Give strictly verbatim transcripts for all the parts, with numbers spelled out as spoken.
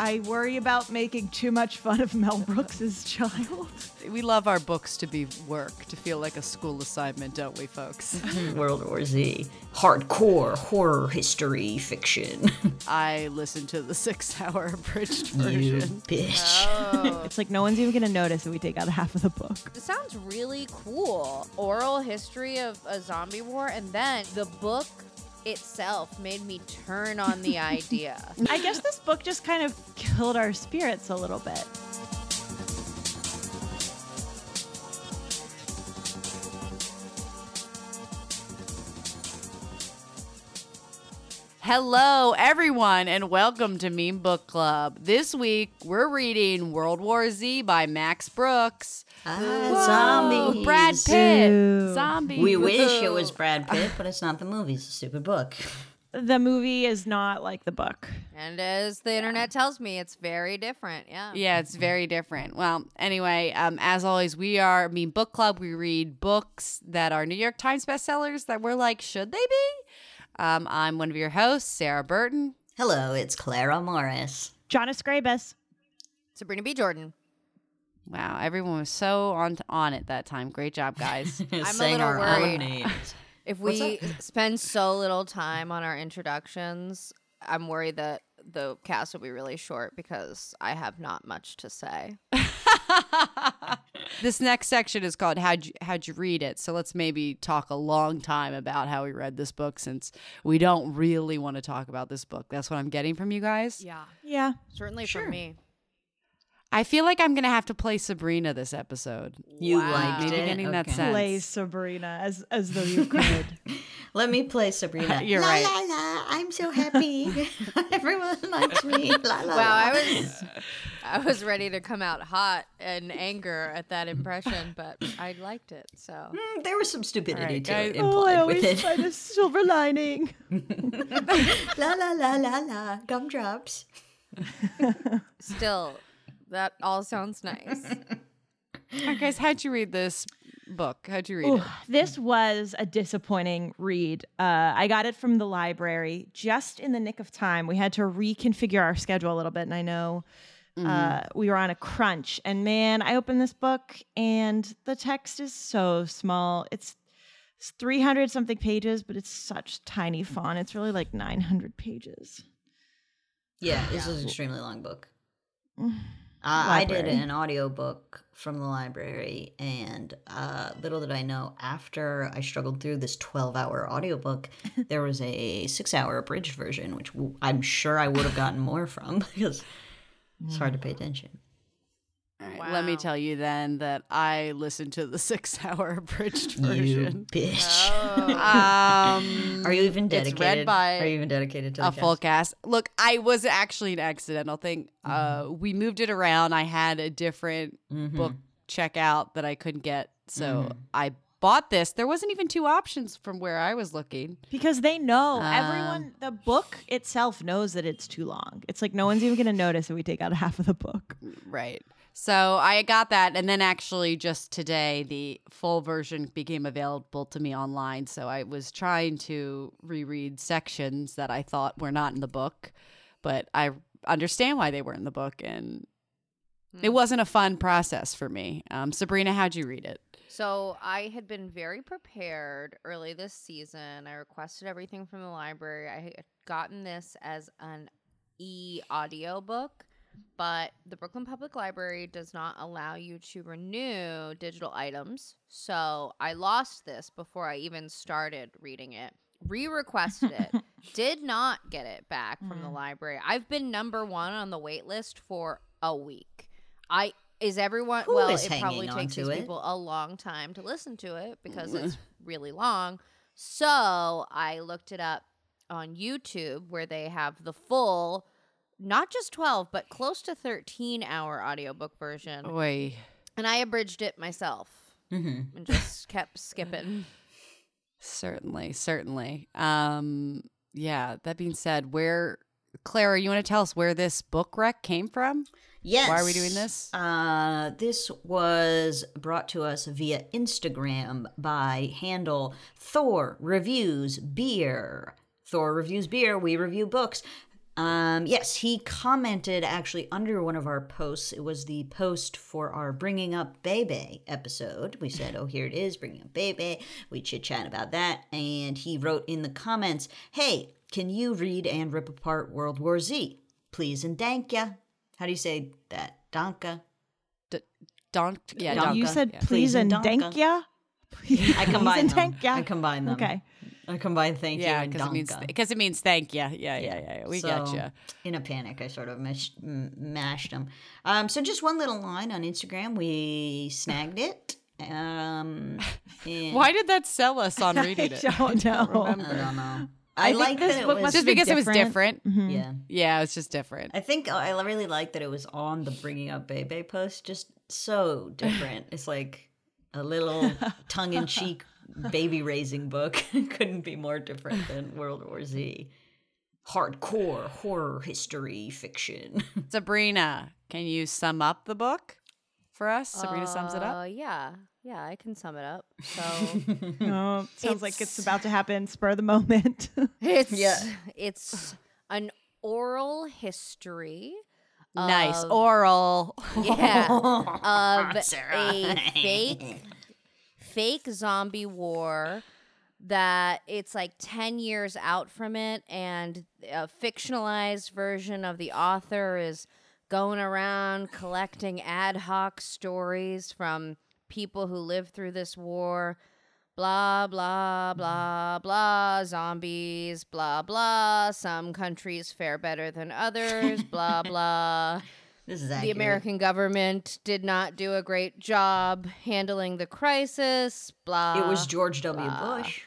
I worry about making too much fun of Mel Brooks's child. We love our books to be work, to feel like a school assignment, don't we, folks? World War Z. Hardcore horror history fiction. I listened to the six-hour abridged version. You bitch. Oh. It's like no one's even going to notice if we take out half of the book. It sounds really cool. Oral history of a zombie war, and then the book itself made me turn on the idea. I guess this book just kind of killed our spirits a little bit. Hello, everyone, and welcome to Meme Book Club. This week, we're reading World War Z by Max Brooks. Ah, Whoa, zombies. Brad Pitt. Ew. Zombies. We wish it was Brad Pitt, but it's not the movie. It's a stupid book. The movie is not like the book. And as the internet tells me, it's very different. Yeah. Yeah, it's very different. Well, anyway, um, as always, we are Meme Book Club. We read books that are New York Times bestsellers that we're like, should they be? Um, I'm one of your hosts, Sarah Burton. Hello, it's Clara Morris. Jonas Grabus. Sabrina B. Jordan. Wow, everyone was so on t- on it that time. Great job, guys. I'm saying a little worried. If we spend so little time on our introductions, I'm worried that the cast will be really short because I have not much to say. This next section is called How'd You, How'd You Read It? So let's maybe talk a long time about how we read this book since we don't really want to talk about this book. That's what I'm getting from you guys? Yeah. Yeah. Certainly sure. For me. I feel like I'm going to have to play Sabrina this episode. You wow. liked maybe it? Getting okay. that sense. Play Sabrina as, as though you could. Let me play Sabrina. You're la, right. La, la, I'm so happy. Everyone likes me. La, la, wow, la. I was I was ready to come out hot in anger at that impression, but I liked it. So mm, there was some stupidity right, to guys. It implied oh, I always with it. Find a silver lining. La la la la la. Gumdrops. Still, that all sounds nice. All right, guys, how'd you read this book? How'd you read Ooh, it? This was a disappointing read. Uh, I got it from the library just in the nick of time. We had to reconfigure our schedule a little bit, and I know mm-hmm. uh, we were on a crunch. And man, I opened this book, and the text is so small. It's three hundred something pages, but it's such tiny font. It's really like nine hundred pages. Yeah, this yeah. is an extremely long book. Uh, I did an audiobook from the library, and uh, little did I know, after I struggled through this twelve-hour audiobook, there was a six-hour abridged version, which w- I'm sure I would have gotten more from because it's hard to pay attention. All right, wow. Let me tell you then that I listened to the six-hour abridged version. You bitch. Oh. um, Are you even dedicated? It's read by Are you even dedicated to the a cast? Full cast? Look, I was actually an accidental thing. Mm-hmm. Uh, we moved it around. I had a different mm-hmm. book checkout that I couldn't get, so mm-hmm. I bought this. There wasn't even two options from where I was looking because they know um, everyone. The book itself knows that it's too long. It's like no one's even going to notice if we take out half of the book, right? So I got that, and then actually just today, the full version became available to me online, so I was trying to reread sections that I thought were not in the book, but I understand why they were in the book, and mm. it wasn't a fun process for me. Um, Sabrina, how'd you read it? So I had been very prepared early this season. I requested everything from the library. I had gotten this as an e-audiobook. But the Brooklyn Public Library does not allow you to renew digital items. So I lost this before I even started reading it. Re-requested it. Did not get it back mm. from the library. I've been number one on the wait list for a week. I is everyone Who well, is it probably takes these it? people a long time to listen to it because mm. it's really long. So I looked it up on YouTube where they have the full not just twelve, but close to thirteen-hour audiobook version. Oy. And I abridged it myself mm-hmm. and just kept skipping. Certainly, certainly. Um, yeah, that being said, where, Clara, you want to tell us where this book rec came from? Yes. Why are we doing this? Uh, this was brought to us via Instagram by handle Thor Reviews Beer. Thor Reviews Beer, we review books. Um, yes, he commented actually under one of our posts. It was the post for our Bringing Up Bebe episode. We said, oh, here it is, Bringing Up Bebe. We chit-chat about that. And he wrote in the comments, hey, can you read and rip apart World War Z? Please and dank ya. How do you say that? Danka? D- donk, yeah, donka. You said yeah. please and dank ya? I combine them. I combine them. Okay. I combine thank yeah, you and donka. Because it, it means thank you. Yeah, yeah, yeah. yeah, yeah. We so, got you. In a panic, I sort of mash, m- mashed them. Um, so just one little line on Instagram. We snagged it. Um, and... Why did that sell us on reading it? I don't know. I don't, remember. I don't know. I, I like that it was... Just be because different. it was different. Mm-hmm. Yeah. Yeah, it was just different. I think I really like that it was on the Bringing Up Bebe post. Just so different. It's like a little tongue-in-cheek baby raising book. Couldn't be more different than World War Z. Hardcore horror history fiction. Sabrina, can you sum up the book for us? Sabrina uh, sums it up. Yeah, yeah, I can sum it up. So oh, it sounds it's, like it's about to happen. Spur of the moment. it's yeah. It's an oral history. Nice of, oral. Yeah, of a fake. fake zombie war that it's like ten years out from it, and a fictionalized version of the author is going around collecting ad hoc stories from people who lived through this war. Blah, blah, blah, blah, zombies, blah, blah. Some countries fare better than others, blah, blah. This is the American government did not do a great job handling the crisis. Blah. It was George W. Blah. Bush.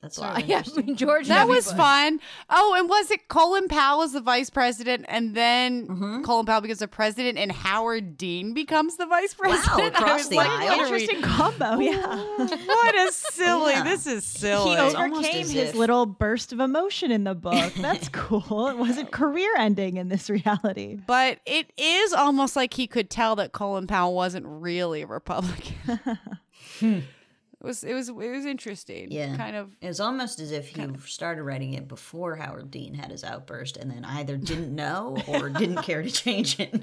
That's blah. Sort of yeah, I mean, George. That w. was Bush. fun. Oh, and was it Colin Powell is the vice president, and then mm-hmm. Colin Powell becomes the president, and Howard Dean becomes the vice president? Wow, across the like, aisle. Interesting combo. Yeah. What a silly. Yeah. This is silly. He overcame his if. little burst of emotion in the book. That's cool. It wasn't career-ending in this reality. But it is almost like he could tell that Colin Powell wasn't really a Republican. hmm. It was it was it was interesting. Yeah, kind of. It was almost as if he of. started writing it before Howard Dean had his outburst, and then either didn't know or didn't care to change it.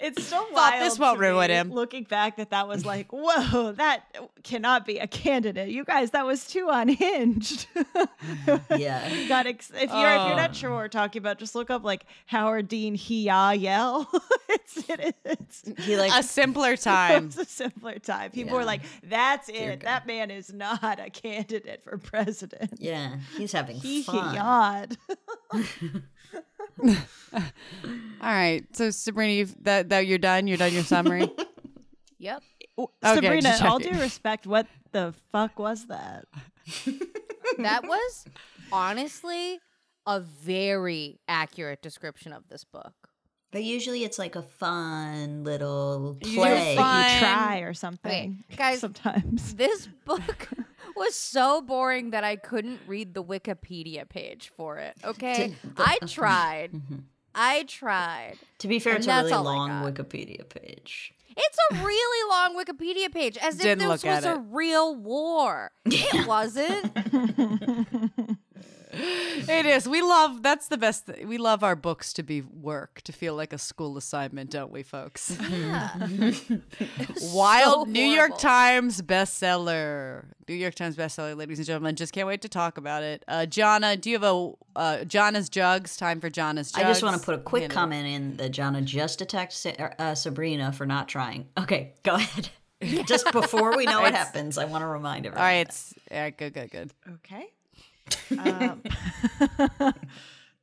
It's so wild. Thought this won't ruin him. Looking back, that that was like, whoa, that cannot be a candidate, you guys. That was too unhinged. Yeah. You got ex- if you're oh. if you're not sure what we're talking about, just look up like Howard Dean he-yah yell. it's it, it's he, like, a simpler time. It's a simpler time. People yeah. were like, that's Dear it. God. That man is not a candidate for president. Yeah, he's having he, fun. He-yah'd. All right, so Sabrina, you've, that that you're done. You're done your summary. Yep. Okay, Sabrina, all due respect, what the fuck was that? That was honestly a very accurate description of this book. But usually, it's like a fun little play. You try or something, okay, guys. Sometimes this book was so boring that I couldn't read the Wikipedia page for it. Okay, I tried. I tried. To be fair, it's a really long Wikipedia page. It's a really long Wikipedia page, as if this was a real war. It wasn't. It is. We love, that's the best. Th- we love our books to be work, to feel like a school assignment, don't we, folks? Yeah. Wild so New York Times bestseller. New York Times bestseller, ladies and gentlemen. Just can't wait to talk about it. Uh, Jonna, do you have a uh, Jonna's Jugs? Time for Jonna's Jugs. I just want to put a quick Hannah. comment in that Jonna just attacked Sa- uh, Sabrina for not trying. Okay, go ahead. Just before we know what happens, I want to remind everyone. All right, all right, good, good, good. Okay. um,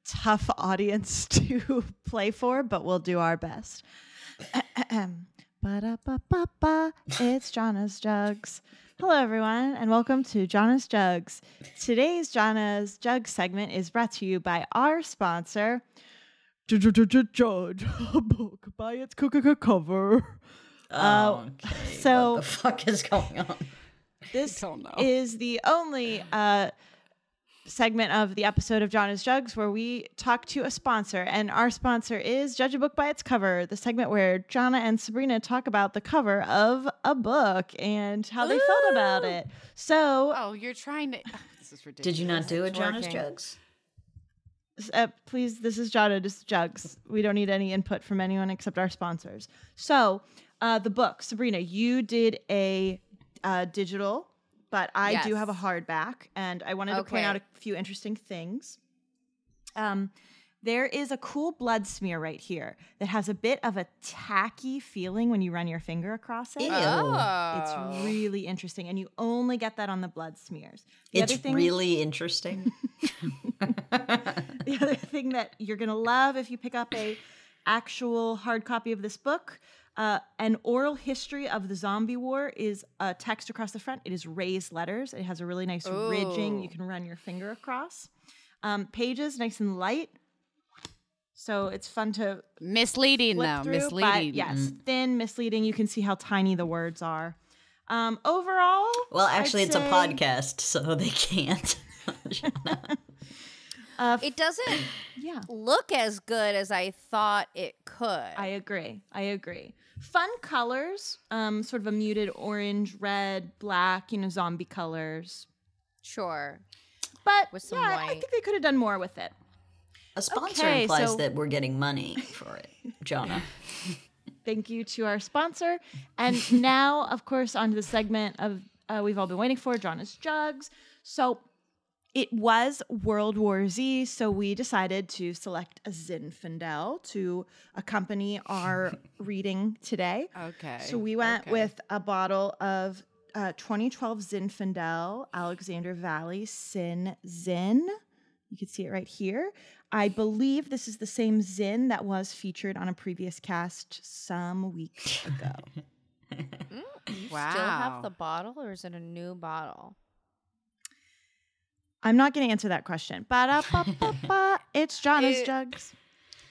tough audience to play for, but we'll do our best. Ba-da-ba-ba-ba, it's Jonna's Jugs. Hello, everyone, and welcome to Jonna's Jugs. Today's Jonna's Jugs segment is brought to you by our sponsor, Judge, a book by its cover. Oh, okay. So what the fuck is going on? This is the only... Uh, segment of the episode of Jonna's Jugs where we talk to a sponsor, and our sponsor is Judge a Book by Its Cover, the segment where Jonna and Sabrina talk about the cover of a book and how Ooh. they felt about it. So, oh, you're trying to. Oh, this is ridiculous. Did you not do a Jonna's Jugs? Uh, please, this is Jada, just Jugs. We don't need any input from anyone except our sponsors. So uh, the book, Sabrina, you did a uh, digital, but I yes. do have a hardback, and I wanted okay. to point out a few interesting things. Um, there is a cool blood smear right here that has a bit of a tacky feeling when you run your finger across it. Ew. Oh. It's really interesting, and you only get that on the blood smears. The it's other thing- really interesting. The other thing that you're going to love if you pick up a actual hard copy of this book, uh, an oral history of the zombie war is a text across the front. It is raised letters. It has a really nice Ooh. ridging. You can run your finger across. Um, pages, nice and light. So it's fun to misleading though. Through, misleading. Yes, mm-hmm. thin, misleading. You can see how tiny the words are. Um, overall, well, actually, I'd it's say... a podcast, so they can't. Uh, it doesn't yeah. look as good as I thought it could. I agree. I agree. Fun colors, um, sort of a muted orange, red, black, you know, zombie colors. Sure. But with some yeah, white. I think they could have done more with it. A sponsor okay, implies so- that we're getting money for it, Jonna. Thank you to our sponsor. And now, of course, onto the segment of uh, we've all been waiting for, Jonna's Jugs. So... it was World War Z, so we decided to select a Zinfandel to accompany our reading today. Okay. So we went okay. with a bottle of uh, twenty twelve Zinfandel, Alexander Valley, Sin Zin. You can see it right here. I believe this is the same Zin that was featured on a previous cast some weeks ago. You wow. still have the bottle, or is it a new bottle? I'm not going to answer that question. Ba-da-ba-ba-ba. It's Jonna's it, Jugs.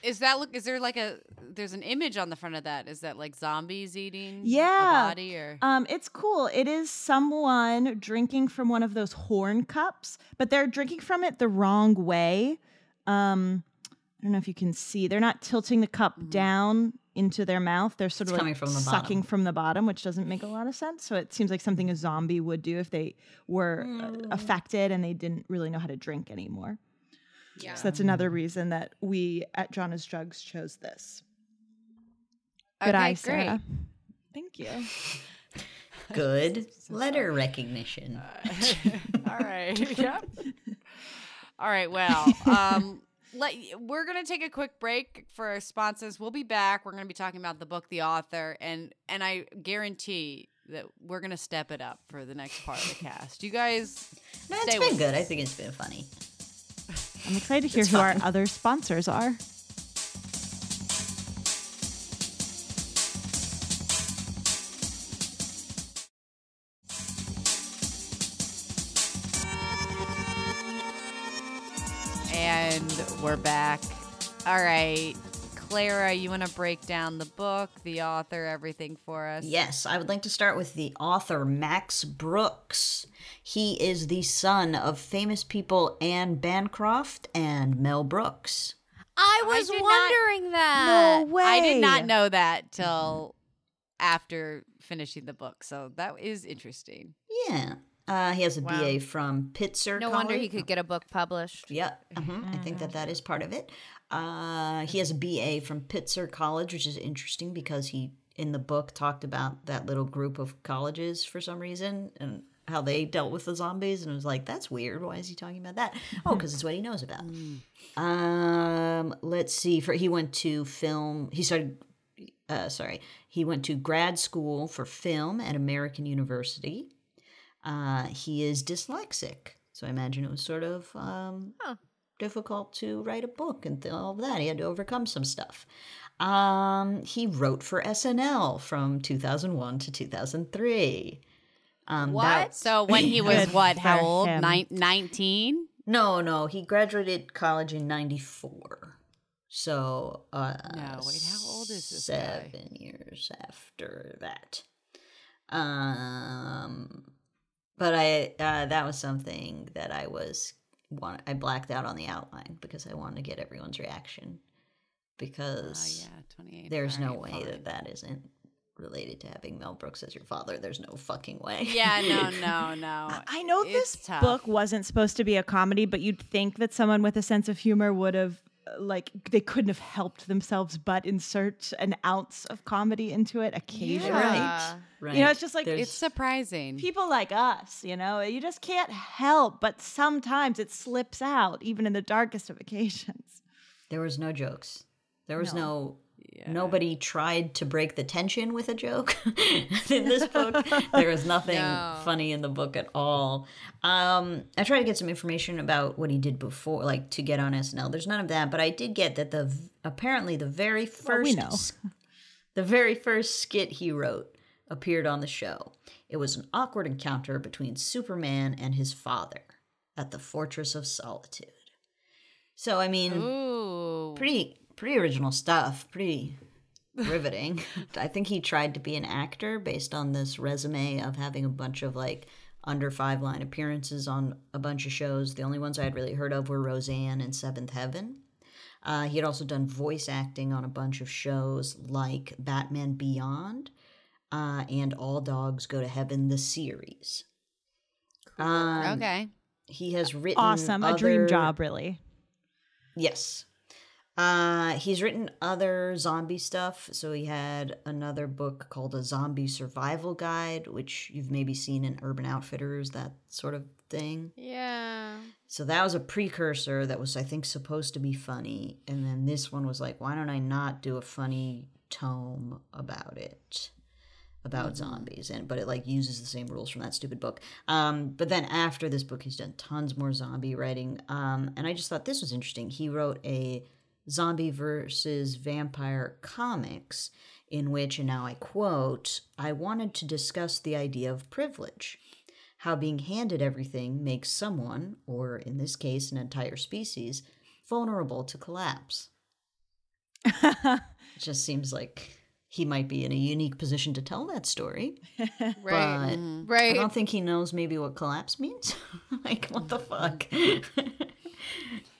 Is that look? Is there like a? There's an image on the front of that. Is that like zombies eating? Yeah. A body or? Um, it's cool. It is someone drinking from one of those horn cups, but they're drinking from it the wrong way. Um, I don't know if you can see. They're not tilting the cup mm-hmm. down into their mouth. They're sort it's of like from sucking bottom. From the bottom, which doesn't make a lot of sense. So it seems like something a zombie would do if they were mm. affected and they didn't really know how to drink anymore. Yeah. So that's another reason that we at Jonna's Jugs chose this. Good okay, eye, Sarah. Great. Thank you. Good so letter sorry. Recognition. Uh, all right. Yep. All right. Well, um, Let, we're going to take a quick break for our sponsors. We'll be back. We're going to be talking about the book, the author, and and I guarantee that we're going to step it up for the next part of the cast. You guys no, it's been good. Us. I think it's been funny. I'm excited to hear it's who fun. Our other sponsors are. We're back. All right. Clara, you want to break down the book, the author, everything for us? Yes. I would like to start with the author, Max Brooks. He is the son of famous people Anne Bancroft and Mel Brooks. I was I wondering not, that. No way. I did not know that till after finishing the book. So that is interesting. Yeah. Uh, he has a wow. B A from Pitzer College. No wonder he could get a book published. Yeah, uh-huh. I think that that is part of it. Uh, he has a B A from Pitzer College, which is interesting because he, in the book, talked about that little group of colleges for some reason and how they dealt with the zombies. And I was like, that's weird. Why is he talking about that? Oh, because it's what he knows about. Um, let's see. For He went to film. He started, uh, sorry. He went to grad school for film at American University. Uh, he is dyslexic, so I imagine it was sort of um, huh. difficult to write a book and all of that. He had to overcome some stuff. Um, he wrote for S N L from two thousand one to two thousand three. Um, what? That, so when he was, what, how old? Ni- nineteen? No, no. He graduated college in ninety-four. So uh, no, wait, how old is this seven guy? Years after that. Um... But I uh, that was something that I was want I blacked out on the outline because I wanted to get everyone's reaction because uh, yeah, there's no way that that isn't related to having Mel Brooks as your father. There's no fucking way. Yeah, no, no, no. I know it's this tough. Book wasn't supposed to be a comedy, but you'd think that someone with a sense of humor would have, like, they couldn't have helped themselves but insert an ounce of comedy into it occasionally. Yeah. Right. Right. You know, it's just like, There's, it's surprising. People like us, you know, you just can't help, but sometimes it slips out, even in the darkest of occasions. There was no jokes. There was no... no Yeah. Nobody tried to break the tension with a joke in this book. There was nothing no. funny in the book at all. Um, I tried to get some information about what he did before, like to get on S N L. There's none of that, but I did get that the apparently the very first well, we know. the very first skit he wrote appeared on the show. It was an awkward encounter between Superman and his father at the Fortress of Solitude. So I mean, Ooh. pretty. Pretty original stuff. Pretty riveting. I think he tried to be an actor based on this resume of having a bunch of like under five line appearances on a bunch of shows. The only ones I had really heard of were Roseanne and Seventh Heaven. Uh, he had also done voice acting on a bunch of shows like Batman Beyond uh, and All Dogs Go to Heaven, the series. Cool. Um, okay. He has written Awesome. Other... A dream job, really. Yes. Uh, he's written other zombie stuff, so he had another book called A Zombie Survival Guide, which you've maybe seen in Urban Outfitters, that sort of thing. Yeah. So that was a precursor that was, I think, supposed to be funny, and then this one was like, why don't I not do a funny tome about it, about mm-hmm. zombies, and but it, like, uses the same rules from that stupid book. Um, but then after this book, he's done tons more zombie writing, um, and I just thought this was interesting. He wrote a... Zombie versus Vampire Comics, in which, and now I quote, I wanted to discuss the idea of privilege, how being handed everything makes someone, or in this case, an entire species, vulnerable to collapse. It just seems like he might be in a unique position to tell that story. Right. But mm-hmm. right. I don't think he knows maybe what collapse means. Like, what the fuck?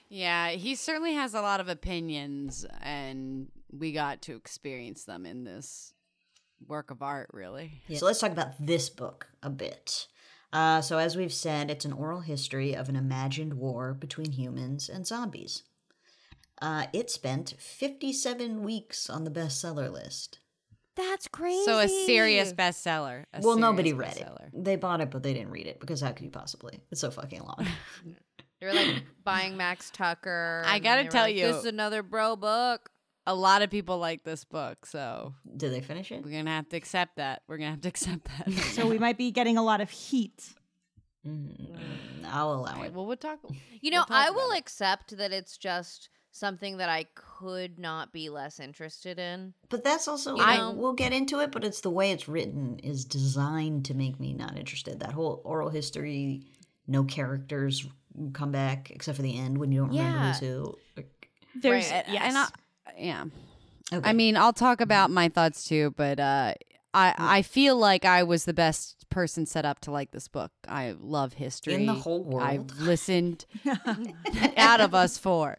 Yeah, he certainly has a lot of opinions, and we got to experience them in this work of art, really. Yeah. So let's talk about this book a bit. Uh, so as we've said, it's an oral history of an imagined war between humans and zombies. Uh, it spent fifty-seven weeks on the bestseller list. That's crazy. So a serious bestseller. A well, serious nobody read bestseller. It. They bought it, but they didn't read it, because how could you possibly? It's so fucking long. They were like buying Max Tucker. I gotta tell like, you, this is another bro book. A lot of people like this book, so did they finish it? We're gonna have to accept that. We're gonna have to accept that. So we might be getting a lot of heat. Mm-hmm. I'll allow it. Well, we'll talk. You know, we'll talk I will it. accept that it's just something that I could not be less interested in. But that's also, I know? We'll get into it. But it's the way it's written is designed to make me not interested. That whole oral history, no characters. Come back, except for the end when you don't yeah. remember who's who. Like, there's right. yes, and I, yeah. Okay. I mean, I'll talk about my thoughts too, but uh, I mm. I feel like I was the best person set up to like this book. I love history in the whole world. I've listened out of us four.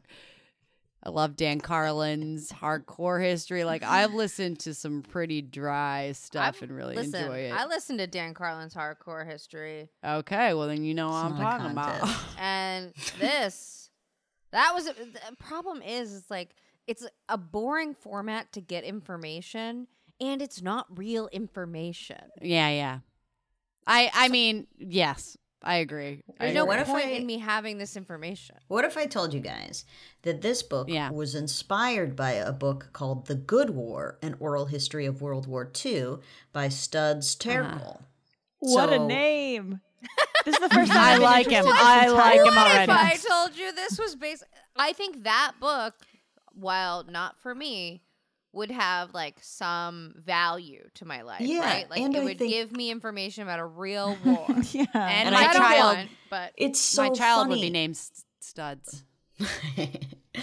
I love Dan Carlin's Hardcore History. Like, I've listened to some pretty dry stuff I've, and really listen, enjoy it. I listened to Dan Carlin's Hardcore History. Okay, well then you know what I'm talking about. And this, that was, the problem is, it's like, it's a boring format to get information, and it's not real information. Yeah, yeah. I, I mean, yes. I agree. There's no what point I, in me having this information. What if I told you guys that this book yeah. was inspired by a book called The Good War, an oral history of World War Two by Studs Terkel. Uh, what so, a name. This is the first time I like him. I like him already. What if I told you this was based... I think that book, while not for me, would have like some value to my life, yeah, right? Like it I would think... give me information about a real war. yeah, and, and my child, want, but it's so my child funny. Would be named Studs.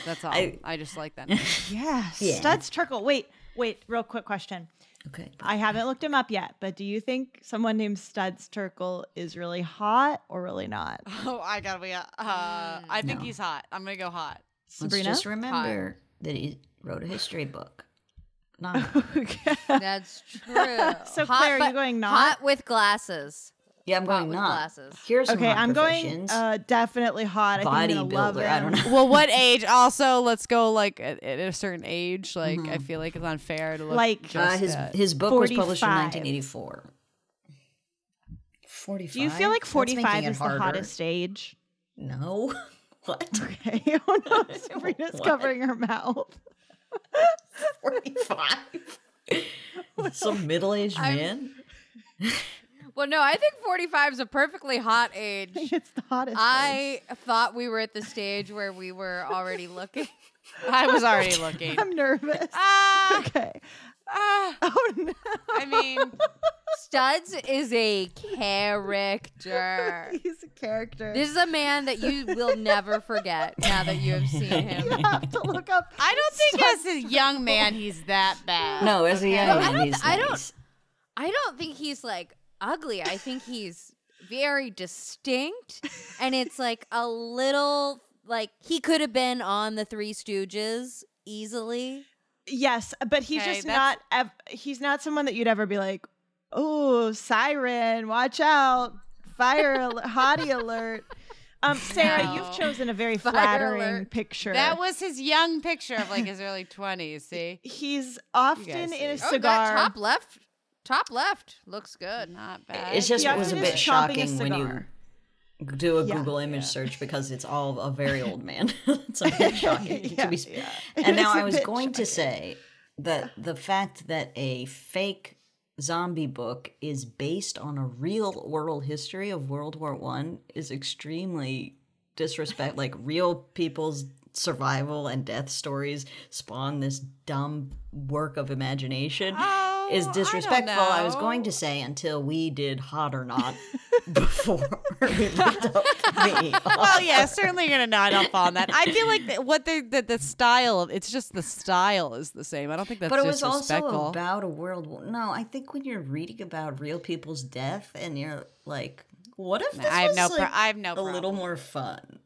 That's all. I, I just like that name. Yes, yeah. Studs Terkel. Wait, wait, real quick question. Okay, I haven't looked him up yet, but do you think someone named Studs Terkel is really hot or really not? Oh, I gotta be. Uh, I think no. he's hot. I'm gonna go hot. Sabrina, let's just remember hot. That he wrote a history book. Not. Okay. That's true. So hot, Claire, are you going not? Hot with glasses. Yeah, I'm going hot not. Glasses. Here's okay, some I'm going uh, definitely hot. Body I think builder. Love it. I don't know. Well, what age? Also, let's go like at, at a certain age. Like mm-hmm. I feel like it's unfair to look like just uh, his at. His book forty-five was published in nineteen eighty-four. forty-five. Do you feel like forty-five is harder. The hottest age? No. What? Okay. Oh no, Sabrina's what? Covering her mouth. forty-five. Some middle-aged I'm, man. Well, no, I think forty-five is a perfectly hot age. I think it's the hottest. I age. Thought we were at the stage where we were already looking. I was already looking. I'm nervous. Ah, okay. Ah, oh no. I mean, Studs is a character. He's a character. This is a man that you will never forget now that you have seen him. You have to look up. I don't Studs think as a young man he's that bad. No, as a young man I don't, he's I don't, nice. I don't, I don't think he's like ugly. I think he's very distinct, and it's like a little like he could have been on the Three Stooges easily. Yes, but he's okay, just not ev- he's not someone that you'd ever be like, oh, siren, watch out, fire alert, hottie alert. Um, Sarah, no. You've chosen a very fire flattering alert. Picture. That was his young picture of like his early twenties, see? He's often in a cigar. Oh, that top left, top left looks good, not bad. It's just, it was a bit shocking a when you... do a yeah, Google image yeah. search because it's all a very old man. It's a bit shocking yeah, to be. Yeah. And now I was going shocking. To say that the fact that a fake zombie book is based on a real oral history of World War One is extremely disrespect. Like real people's survival and death stories spawn this dumb work of imagination. Oh. Is disrespectful. I, I was going to say until we did Hot or Not before we looked up me. Well, yeah, certainly you're gonna nod up on that. I feel like th- what they, the the style of it's just the style is the same. I don't think that's disrespectful. But it was also about a world war. No, I think when you're reading about real people's death and you're like, what if this I was have no like pro- I have no a problem. Little more fun?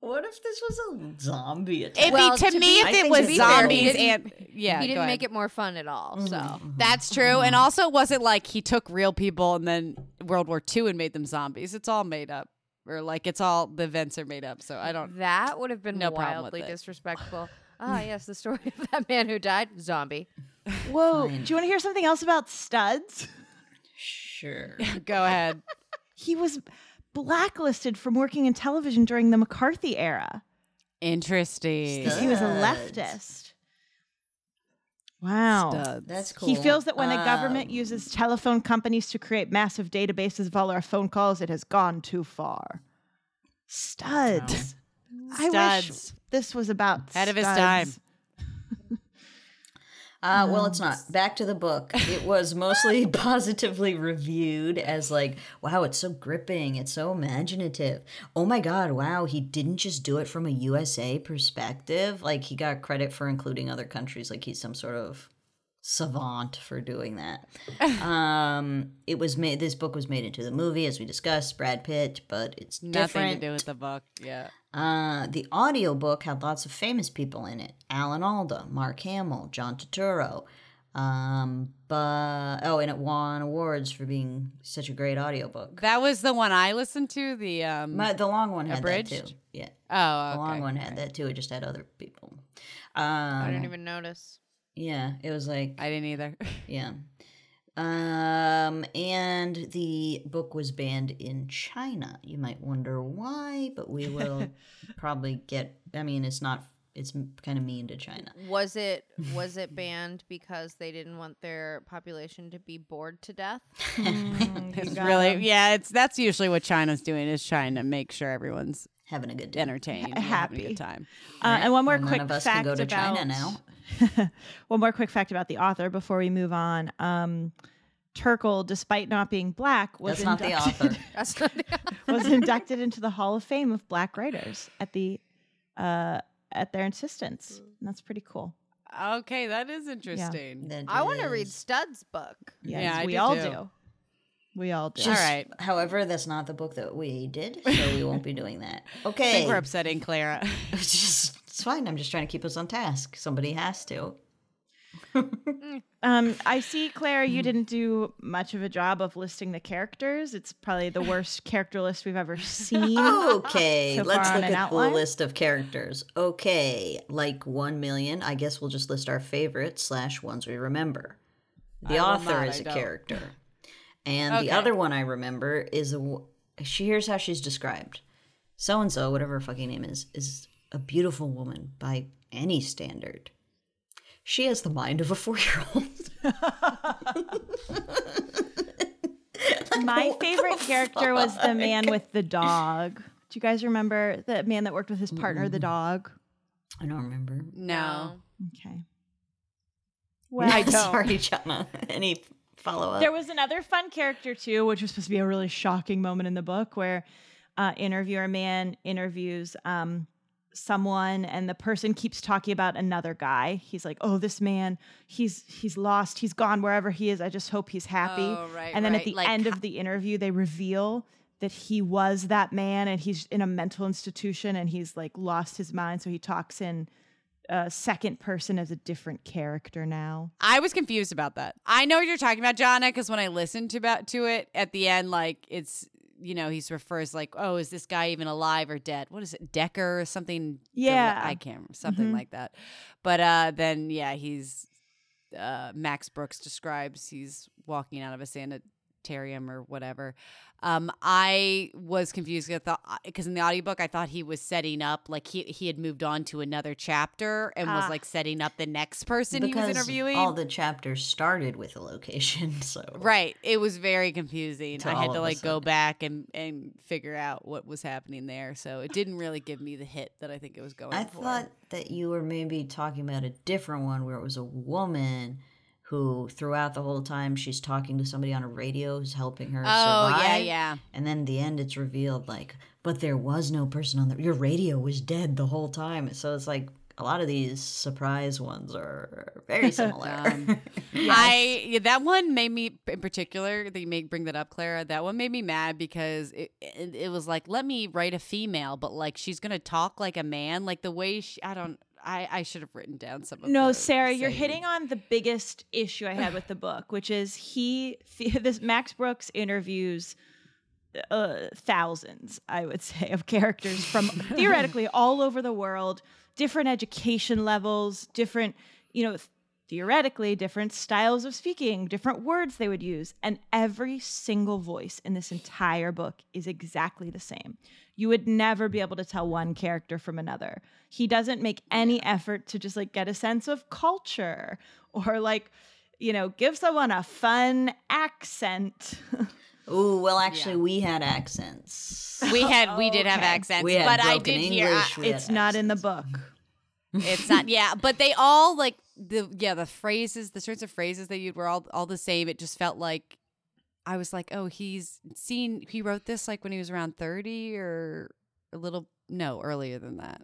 What if this was a zombie attack? It'd well, be to, to me be, if it was zombies fair, and yeah, he didn't make it more fun at all. So mm-hmm. That's true. Mm-hmm. And also, was it like he took real people and then World War Two and made them zombies? It's all made up, or like it's all the events are made up. So I don't. That would have been no wildly disrespectful. Ah, oh, yes, the story of that man who died, zombie. Whoa! Do you want to hear something else about Studs? Sure. Go ahead. He was blacklisted from working in television during the McCarthy era. Interesting. Studs. He was a leftist. Wow. Studs. That's cool. He feels that when um, the government uses telephone companies to create massive databases of all our phone calls, it has gone too far. Studs. Wow. I Studs. Wish this was about Head Studs. Of his time. Uh, well, it's not. Back to the book. It was mostly positively reviewed as like, wow, it's so gripping. It's so imaginative. Oh my God, wow, he didn't just do it from a U S A perspective. Like he got credit for including other countries. Like he's some sort of savant for doing that. um, it was made. This book was made into the movie, as we discussed, Brad Pitt, but it's different. Nothing to do with the book, yeah. Uh, the audiobook had lots of famous people in it. Alan Alda, Mark Hamill, John Turturro. Um, but, oh, and it won awards for being such a great audiobook. That was the one I listened to? The um, My, the long one had abridged? That, too. Yeah. Oh, okay. The long one had that, too. It just had other people. Um, I didn't even notice. Yeah, it was like... I didn't either. Yeah. Um, and the book was banned in China. You might wonder why, but we will probably get, I mean, it's not, it's kind of mean to China. Was it, was it banned because they didn't want their population to be bored to death? Mm, it's really, them. Yeah, it's, that's usually what China's doing is trying to make sure everyone's having a good day. Entertained. Happy. Having a good time. Uh, right. And one more well, quick fact about... None of us can go to about... China now. One more quick fact about the author before we move on. Um, Terkel, despite not being black, was That's inducted. Not the author. was inducted into the Hall of Fame of Black writers at the uh, at their insistence. And that's pretty cool. Okay, that is interesting. Yeah. That I want to read Studs' book. Yes, yeah, we I do all too. do. We all do. Just, all right. However, that's not the book that we did, so we won't be doing that. Okay. I think we're upsetting Clara. Just. It's fine. I'm just trying to keep us on task. Somebody has to. um, I see, Claire, you didn't do much of a job of listing the characters. It's probably the worst character list we've ever seen. Okay, so let's look at the list of characters. Okay, like one million. I guess we'll just list our favorites slash ones we remember. The I author not, is I a don't. character. And okay. the other one I remember is, a, she here's how she's described. So-and-so, whatever her fucking name is, is a beautiful woman by any standard. She has the mind of a four-year-old. Like, my favorite character fuck? was the man with the dog. Do you guys remember the man that worked with his partner, mm-hmm. the dog? I don't remember. No. Okay. Well, I don't. Sorry, Chana. Any follow-up? There was another fun character, too, which was supposed to be a really shocking moment in the book where uh, interviewer man interviews... Um, someone, and the person keeps talking about another guy. He's like, oh, this man, he's he's lost, he's gone wherever he is, I just hope he's happy. Oh, right, and then right. at the like, end of the interview they reveal that he was that man and he's in a mental institution and he's like lost his mind, so he talks in uh, second person as a different character now. I was confused about that. I know what you're talking about, Jonna, because when I listened to about to it at the end, like, it's, you know, he refers like, oh, is this guy even alive or dead? What is it? Decker or something? Yeah. I can't remember. Something mm-hmm. like that. But uh, then, yeah, he's, uh, Max Brooks describes he's walking out of a sanitarium or whatever. Um, I was confused because in the audiobook, I thought he was setting up, like he, he had moved on to another chapter and ah. was like setting up the next person because he was interviewing. All the chapters started with a location, so. Right. It was very confusing. I had to like go back and, and figure out what was happening there. So it didn't really give me the hit that I think it was going I for. I thought that you were maybe talking about a different one where it was a woman who throughout the whole time she's talking to somebody on a radio who's helping her oh, survive. Oh, yeah, yeah. And then in the end it's revealed, like, but there was no person on the... Your radio was dead the whole time. So it's like a lot of these surprise ones are very similar. um, yes. I yeah, That one made me, in particular, that you may bring that up, Clara, that one made me mad because it, it, it was like, let me write a female, but, like, she's going to talk like a man. Like, the way she... I don't... I, I should have written down some of No, those Sarah, sayings. You're hitting on the biggest issue I had with the book, which is he, this Max Brooks interviews uh, thousands, I would say, of characters from theoretically all over the world, different education levels, different, you know, theoretically different styles of speaking, different words they would use. And every single voice in this entire book is exactly the same. You would never be able to tell one character from another. He doesn't make any effort to just like get a sense of culture or like, you know, give someone a fun accent. Oh, well, actually, yeah. we had accents. We had, we did okay. have accents, we had but I did English, hear. I, it's accents. Not in the book. It's not. Yeah. But they all like the, yeah, the phrases, the sorts of phrases that you were all, all the same. It just felt like, I was like, oh, he's seen, he wrote this like when he was around thirty or a little, no, earlier than that,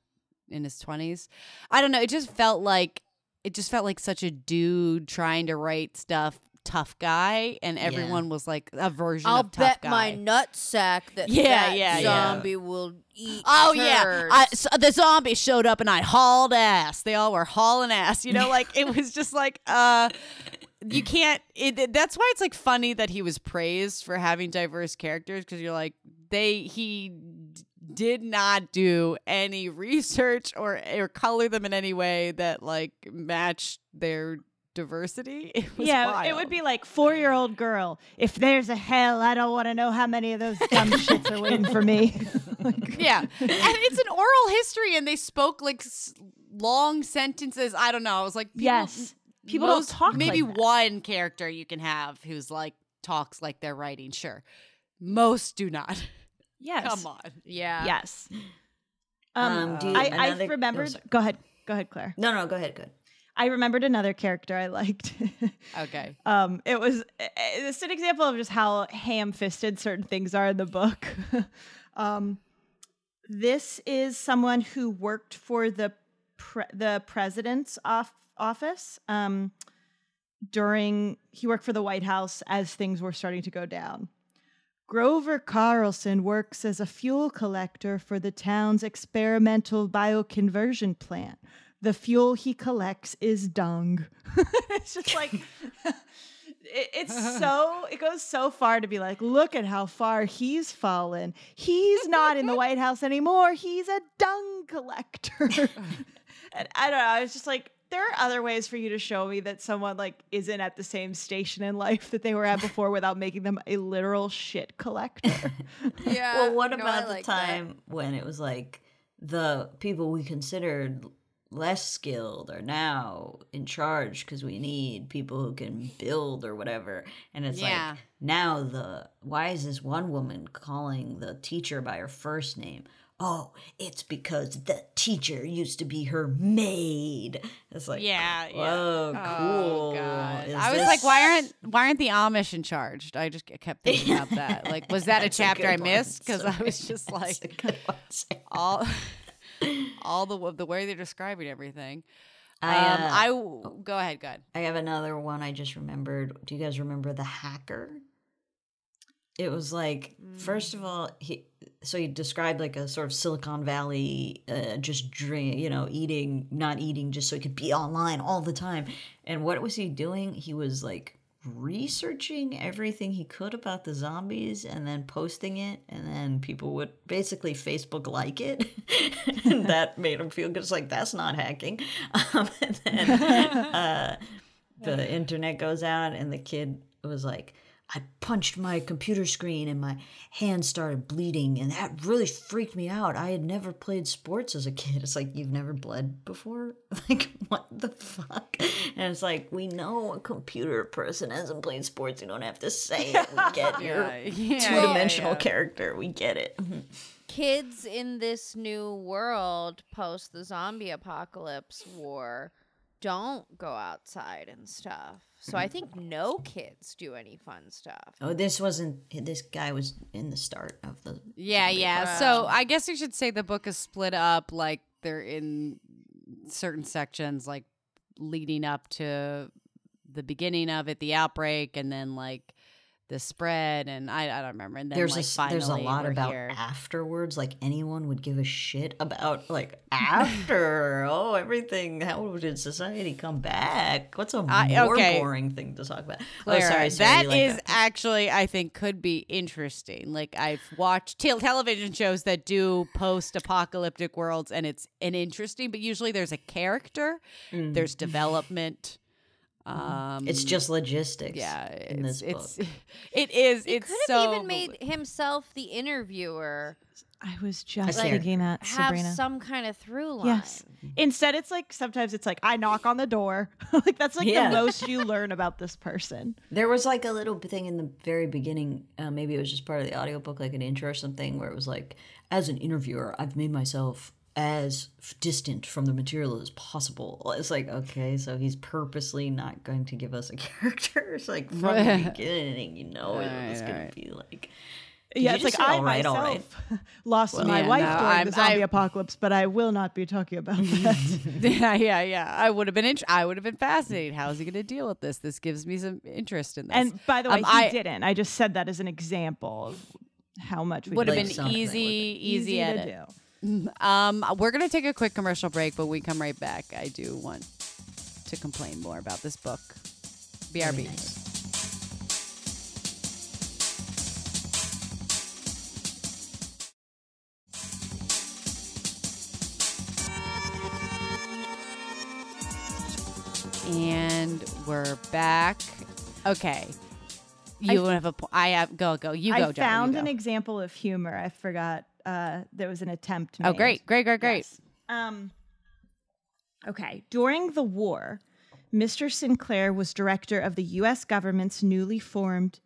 in his twenties. I don't know. It just felt like, it just felt like such a dude trying to write stuff, tough guy, and everyone yeah. was like a version I'll of tough guy. I'll bet my nutsack that yeah, that yeah, zombie yeah. will eat Oh, hers. yeah. I, so the zombie showed up and I hauled ass. They all were hauling ass. You know, like, it was just like, uh... You can't, it, that's why it's like funny that he was praised for having diverse characters, because you're like, they, he d- did not do any research or, or color them in any way that like matched their diversity. It was yeah, wild. It would be like four-year-old girl, if there's a hell, I don't want to know how many of those dumb shits are waiting for me. Like, yeah, and it's an oral history and they spoke like s- long sentences. I don't know. I was like, people, yes. People Most, don't talk maybe like that. One character you can have who's like talks like they're writing, sure. Most do not. Yes. Come on. Yeah. Yes. Um, um do you, I, another, I remembered oh, go ahead. Go ahead, Claire. No, no, go ahead, go ahead. I remembered another character I liked. Okay. Um, it was it's an example of just how ham-fisted certain things are in the book. um this is someone who worked for the pre- the president's office. office um during he worked for the White House as things were starting to go down. Grover Carlson works as a fuel collector for the town's experimental bioconversion plant. The fuel he collects is dung. It's just like, it, it's so, it goes so far to be like, look at how far he's fallen. He's not in the White House anymore. He's a dung collector. And I don't know. I was just like, there are other ways for you to show me that someone like isn't at the same station in life that they were at before without making them a literal shit collector. Yeah. Well, what about no, the like time that. when it was like the people we considered less skilled are now in charge because we need people who can build or whatever. And it's yeah. like now the why is this one woman calling the teacher by her first name? Oh, it's because the teacher used to be her maid. It's like, yeah, whoa, yeah. cool. Oh, God. I was this... like, why aren't why aren't the Amish in charge? I just kept thinking about that. Like, was that a chapter a I missed? Because I was just like, all, all the the way they're describing everything. Um, I, uh, I go ahead, go ahead. I have another one I just remembered. Do you guys remember The Hacker? It was like, first of all, he so he described like a sort of Silicon Valley, uh, just drink, you know, eating, not eating, just so he could be online all the time. And what was he doing? He was like researching everything he could about the zombies and then posting it, and then people would basically Facebook like it. And that made him feel good. It's like, that's not hacking. Um, and then uh, the internet goes out, and the kid was like, I punched my computer screen and my hand started bleeding, and that really freaked me out. I had never played sports as a kid. It's like, you've never bled before? Like, what the fuck? And it's like, we know a computer person hasn't played sports. You don't have to say it. We get yeah, your yeah, two-dimensional yeah, yeah. character. We get it. Kids in this new world post the zombie apocalypse war don't go outside and stuff. So I think no kids do any fun stuff. Oh, this wasn't, this guy was in the start of the... Yeah, yeah. Book. So I guess you should say the book is split up, like they're in certain sections, like leading up to the beginning of it, the outbreak, and then like the spread, and I, I don't remember. And then there's like, a, finally there's a lot about here. Afterwards. Like anyone would give a shit about like after oh everything. How did society come back? What's a uh, more okay. boring thing to talk about? Clara, oh, sorry, sorry that like is that. actually I think could be interesting. Like I've watched t- television shows that do post-apocalyptic worlds, and it's an interesting. But usually there's a character, mm. there's development. Um, it's just logistics. Yeah, it's, in this it's, book, it is. It it's could have so even made himself the interviewer. I was just like, thinking that Sabrina have some kind of through line. Yes. Instead, it's like sometimes it's like I knock on the door. Like that's like yeah. the most you learn about this person. There was like a little thing in the very beginning. Uh, maybe it was just part of the audiobook, like an intro or something, where it was like, as an interviewer, I've made myself as distant from the material as possible. It's like, okay, so he's purposely not going to give us a character. It's like, from the beginning, you know what right, it's right. going to be like. Yeah, it's like, I right, myself right. lost well, my yeah, wife no, during I'm, the zombie I, apocalypse, but I will not be talking about that. yeah, yeah, yeah. I would have been int- I would have been fascinated. How is he going to deal with this? This gives me some interest in this. And by the way, um, he I, didn't. I just said that as an example of how much we would have been easy, easy, easy edit. to do. Um, we're going to take a quick commercial break, but we come right back. I do want to complain more about this book. B R B. Nice. And we're back. Okay. You I, have a po- I have go go. You I go. I found John, you go. An example of humor. I forgot. Uh, there was an attempt made. Oh, great, great, great, great. Yes. Um, okay. During the war, Mister Sinclair was director of the U S government's newly formed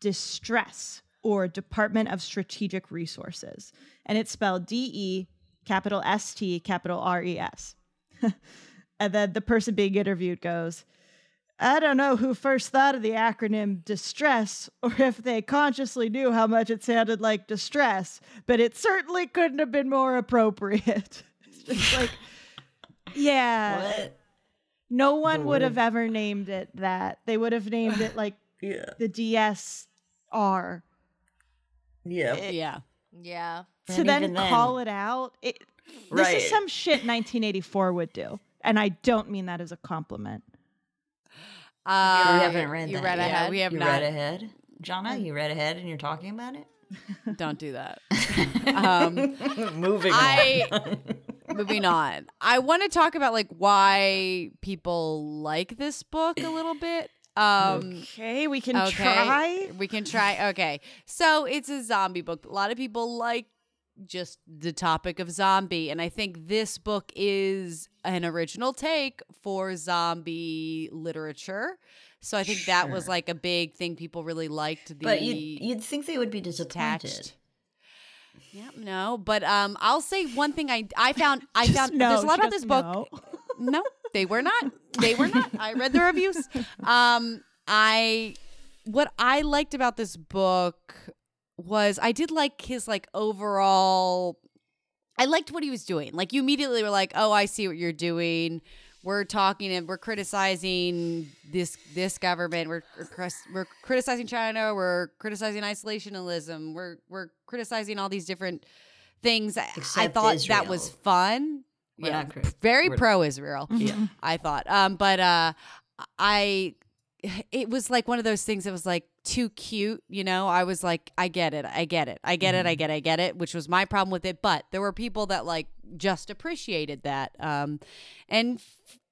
Distress, or Department of Strategic Resources. And it's spelled D-E, capital S-T, capital R E S. And then the person being interviewed goes, I don't know who first thought of the acronym distress, or if they consciously knew how much it sounded like distress, but it certainly couldn't have been more appropriate. It's just like, yeah. What? No one the would have ever named it that. They would have named it like yeah. the D S R. Yeah. It, yeah. Yeah. and to then, then call it out. It, right. This is some shit nineteen eighty-four would do. And I don't mean that as a compliment. Uh, we haven't read you that read yet. Ahead. We have you not. read ahead. Jonna, you read ahead and you're talking about it? Don't do that. um, moving I, on. Moving on. I want to talk about like why people like this book a little bit. Um, okay, we can okay. try. We can try. Okay. So it's a zombie book. A lot of people like just the topic of zombie. And I think this book is an original take for zombie literature. So I think sure. that was like a big thing people really liked. The but you'd, you'd think they would be detached. Disappointed. Yeah, no. But um, I'll say one thing I I found. I just found no, there's a lot about this book. No. no, they were not. They were not. I read the reviews. Um, I what I liked about this book was I did like his like overall. I liked what he was doing. Like you immediately were like, oh, I see what you're doing. We're talking and we're criticizing this this government. We're we're, we're criticizing China. We're criticizing isolationism. We're we're criticizing all these different things. Except I thought Israel. That was fun. We're yeah, cri- very pro Israel. Yeah, I thought. Um, but uh, I it was like one of those things that was like too cute. You know, I was like, I get it, I get it, I get mm. it, I get, it, I get it. Which was my problem with it. But there were people that like just appreciated that, um, and.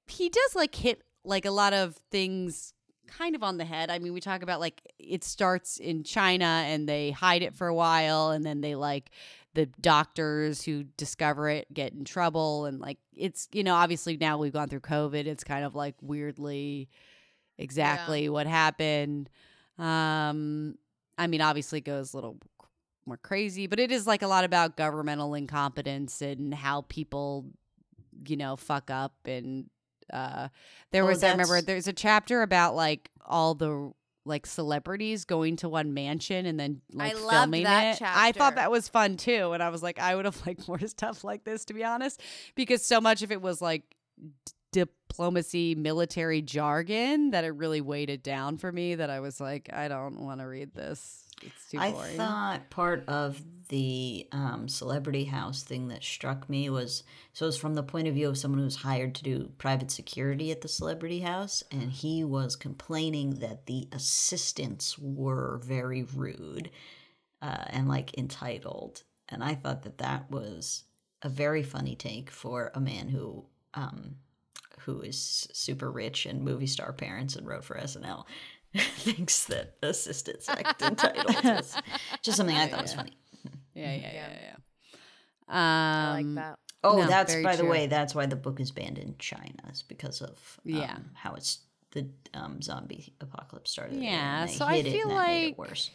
He does like hit like a lot of things kind of on the head. I mean, we talk about like it starts in China and they hide it for a while and then they like the doctors who discover it get in trouble. And like it's, you know, obviously now we've gone through COVID. It's kind of like weirdly exactly yeah. what happened. Um, I mean, obviously it goes a little more crazy, but it is like a lot about governmental incompetence and how people, you know, fuck up and. Uh, there was, oh, I remember there's a chapter about like all the like celebrities going to one mansion and then like I filming that it. Chapter. I thought that was fun too. And I was like, I would have liked more stuff like this, to be honest, because so much of it was like d- diplomacy, military jargon that it really weighted down for me that I was like, I don't want to read this. It's too boring. I thought part of the um, celebrity house thing that struck me was, so it's from the point of view of someone who's hired to do private security at the celebrity house, and he was complaining that the assistants were very rude uh, and like entitled. And I thought that that was a very funny take for a man who um, who is super rich and movie star parents and wrote for S N L. Thinks that assistants act entitled. Just, just something I thought oh, yeah. was funny. Yeah, yeah, yeah, yeah. Um, I like that. Oh, no, that's by true. the way. That's why the book is banned in China. Is because of um, yeah. how it's the um, zombie apocalypse started. Yeah, so I feel it like made it worse.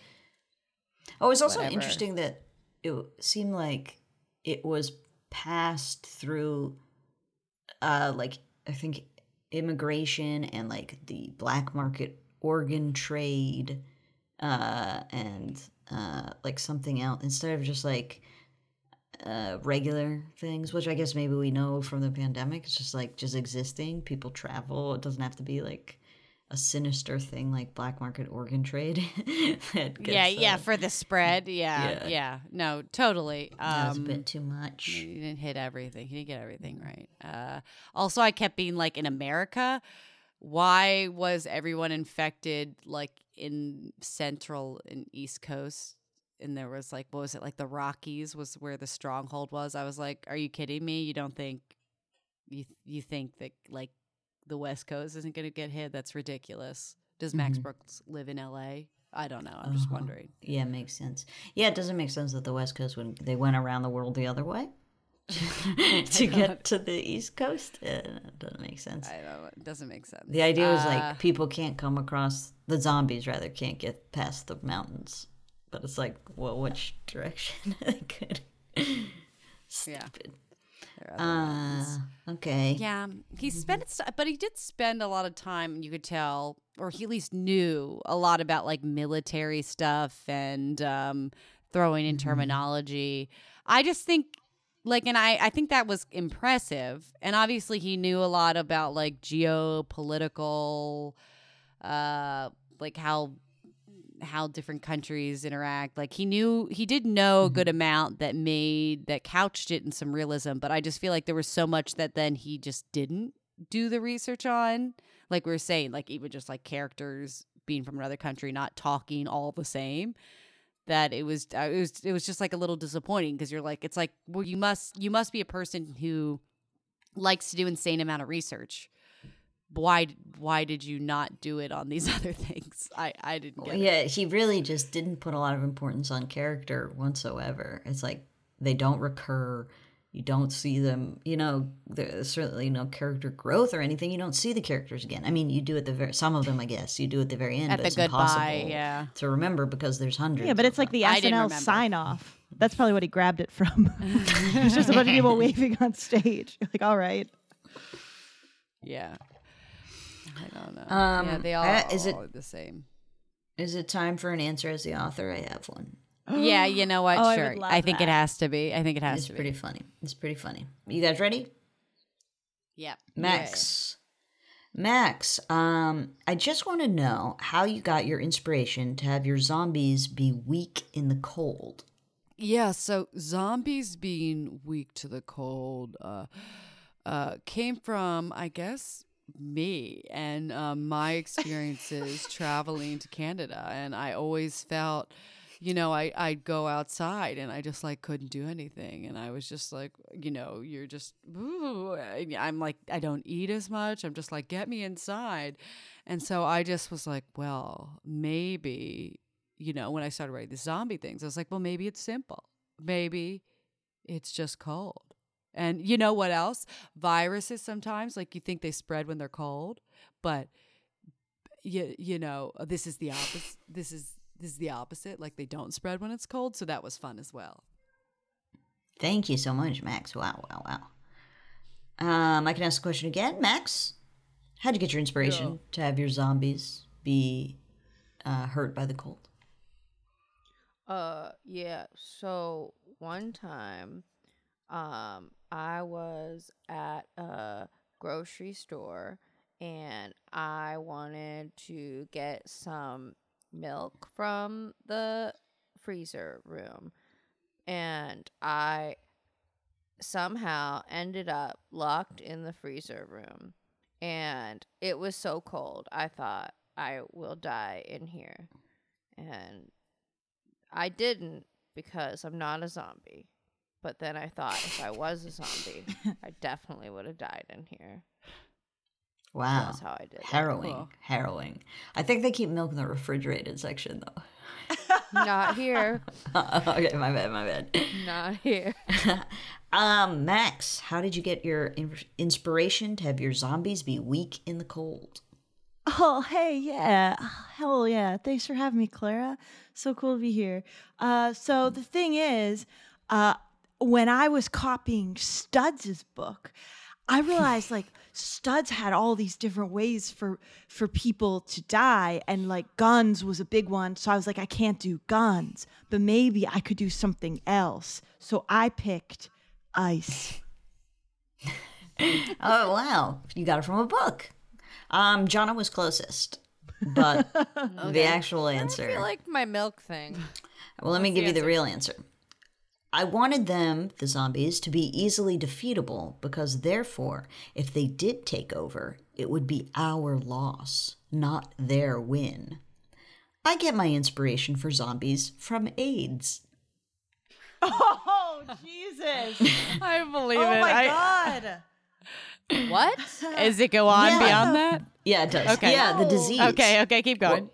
Oh, it's also Whatever. interesting that it seemed like it was passed through, uh, like I think immigration and like the black market. Organ trade uh and uh like something else instead of just like uh regular things, which I guess maybe we know from the pandemic. It's just like just existing. People travel. It doesn't have to be like a sinister thing like black market organ trade. that gets, yeah, yeah, uh, for the spread. Yeah, yeah, yeah. No, totally. Um, that was a bit too much. You didn't hit everything. You didn't get everything right. Uh, also, I kept being like in America. Why was everyone infected like in Central and East Coast? And there was like, what was it? Like the Rockies was where the stronghold was. I was like, are you kidding me? You don't think you you think that like the West Coast isn't going to get hit? That's ridiculous. Does mm-hmm. Max Brooks live in L A? I don't know. I'm uh-huh. just wondering. Yeah, it makes sense. Yeah, it doesn't make sense that the West Coast wouldn't. They went around the world the other way. to get to the East Coast, it doesn't make sense. I don't. It doesn't make sense. The idea was uh, like people can't come across the zombies, rather can't get past the mountains. But it's like, well, which direction they could? Stupid. Yeah. Uh, okay. Yeah, he spent, but he did spend a lot of time. You could tell, or he at least knew a lot about like military stuff and um, throwing in mm-hmm. terminology. I just think. Like, and I, I think that was impressive. And obviously he knew a lot about, like, geopolitical, uh, like how how different countries interact. Like he knew, he did know a good amount that made, that couched it in some realism, but I just feel like there was so much that then he just didn't do the research on. Like we were saying, like even just like characters being from another country, not talking all the same, that it was, it was, it was just like a little disappointing because you're like, it's like, well, you must, you must be a person who likes to do insane amount of research. Why why did you not do it on these other things? I, I didn't get well, it. Yeah, he really just didn't put a lot of importance on character whatsoever. It's like they don't recur. You don't see them, you know, there's certainly no character growth or anything. You don't see the characters again. I mean, you do at the very, some of them, I guess, you do at the very end. At but the it's goodbye, impossible yeah. to remember because there's hundreds. Yeah, but it's like them. The S N L sign-off. That's probably what he grabbed it from. It's just a bunch of people waving on stage. You're like, all right. Yeah. I don't know. Um, yeah, they all, uh, is all it, are the same. Is it time for an answer as the author? I have one. Yeah, you know what? Oh, sure. I, I think that. It has to be. I think it has it's to be. It's pretty funny. It's pretty funny. You guys ready? Yeah. Max. Yeah. Max, um, I just want to know how you got your inspiration to have your zombies be weak in the cold. Yeah, so zombies being weak to the cold uh, uh, came from, I guess... me and um, my experiences traveling to Canada, and I always felt, you know, I I'd go outside and I just like couldn't do anything, and I was just like, you know, you're just, ooh. I'm like, I don't eat as much. I'm just like, get me inside, and so I just was like, well, maybe, you know, when I started writing the zombie things, I was like, well, maybe it's simple, maybe it's just cold. And you know what else? Viruses sometimes, like you think they spread when they're cold, but you you know this is the opposite. This is this is the opposite. Like they don't spread when it's cold. So that was fun as well. Thank you so much, Max. Wow, wow, wow. Um, I can ask the question again, Max. How'd you get your inspiration Girl. to have your zombies be uh, hurt by the cold? Uh, yeah. So one time. Um, I was at a grocery store and I wanted to get some milk from the freezer room, and I somehow ended up locked in the freezer room, and it was so cold I thought I will die in here, and I didn't because I'm not a zombie. But then I thought if I was a zombie, I definitely would have died in here. Wow. So that's how I did it. Harrowing. Cool. Harrowing. I think they keep milk in the refrigerated section, though. Not here. Uh, okay, my bad, my bad. Not here. um, Max, how did you get your in- inspiration to have your zombies be weak in the cold? Oh, hey, yeah. Hell yeah. Thanks for having me, Clara. So cool to be here. Uh, so the thing is... Uh, when I was copying Studs' book, I realized like Studs had all these different ways for for people to die, and like guns was a big one. So I was like, I can't do guns, but maybe I could do something else. So I picked ice. Oh wow, you got it from a book. Um, Jonna was closest, but okay. The actual answer. I feel like my milk thing. Well, let That's me give you the real answer. I wanted them, the zombies, to be easily defeatable because, therefore, if they did take over, it would be our loss, not their win. I get my inspiration for zombies from AIDS. Oh, Jesus. I believe oh it. Oh, my I... God. What? Does it go on yeah. beyond that? Yeah, it does. Okay. Yeah, the disease. Okay, okay, keep going. Well,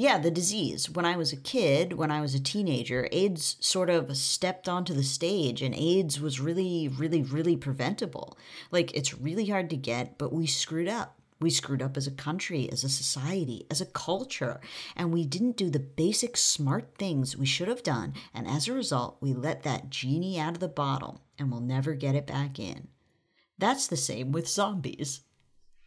Yeah, the disease. When I was a kid, when I was a teenager, AIDS sort of stepped onto the stage, and AIDS was really, really, really preventable. Like, it's really hard to get, but we screwed up. We screwed up as a country, as a society, as a culture, and we didn't do the basic smart things we should have done, and as a result, we let that genie out of the bottle, and we'll never get it back in. That's the same with zombies.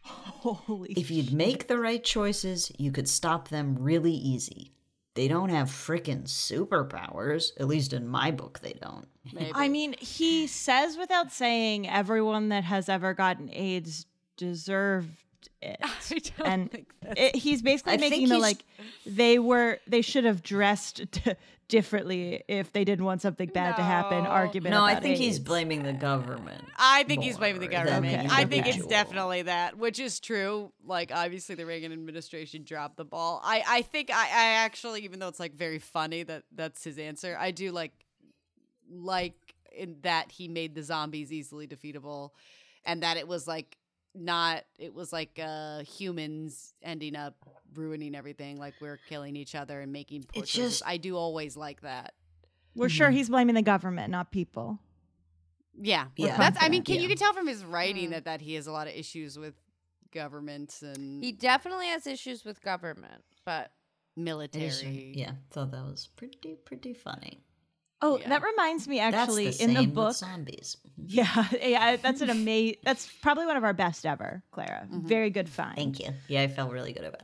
Holy if you'd make the right choices, you could stop them really easy. They don't have frickin' superpowers. At least in my book, they don't. Maybe. I mean, he says without saying everyone that has ever gotten AIDS deserved deserved it. I don't and think that's... It, he's basically I making the, he's... like, they were, they should have dressed d- differently if they didn't want something bad no. to happen, argument No, I think AIDS. he's blaming the government. I think he's blaming the government. Okay. I think okay. it's definitely that, which is true. Like, obviously the Reagan administration dropped the ball. I, I think I, I actually, even though it's, like, very funny that that's his answer, I do, like, like, in that he made the zombies easily defeatable and that it was like not it was like uh humans ending up ruining everything, like we're killing each other and making poor it's choices. Just I do always like that we're mm-hmm. sure he's blaming the government, not people. Yeah, yeah. That's I mean can yeah. you can tell from his writing mm. that that he has a lot of issues with governments, and he definitely has issues with government but military should, yeah thought that was pretty pretty funny. Oh, yeah. That reminds me, actually, that's the in same the book, with zombies. Yeah, yeah, that's an amazing. That's probably one of our best ever, Clara. Mm-hmm. Very good find. Thank you. Yeah, I felt really good about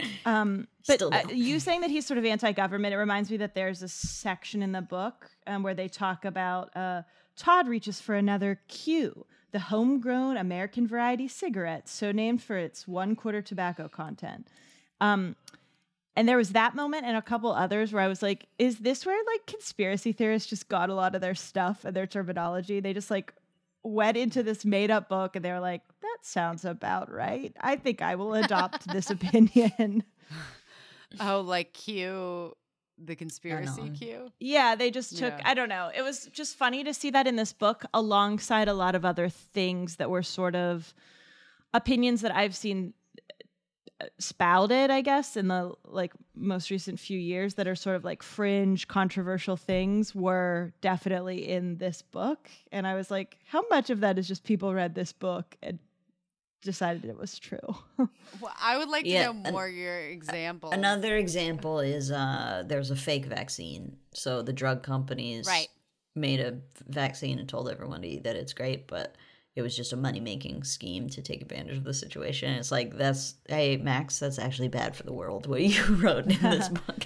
it. um, but uh, you saying that he's sort of anti-government, it reminds me that there's a section in the book um, where they talk about uh, Todd reaches for another Q, the homegrown American variety cigarette, so named for its one quarter tobacco content. Um, And there was that moment and a couple others where I was like, is this where like conspiracy theorists just got a lot of their stuff and their terminology? They just like went into this made up book and they were like, that sounds about right. I think I will adopt this opinion. Oh, like Q, the conspiracy Q? Yeah, they just took, yeah. I don't know. It was just funny to see that in this book alongside a lot of other things that were sort of opinions that I've seen spouted, I guess, in the like most recent few years that are sort of like fringe controversial things were definitely in this book. And I was like, how much of that is just people read this book and decided it was true? Well, I would like yeah, to know more an, your examples. Another example is uh, there's a fake vaccine. So the drug companies right. made a vaccine and told everyone to eat that it's great, but it was just a money-making scheme to take advantage of the situation. It's like, that's, hey, Max, that's actually bad for the world, what you wrote in this book.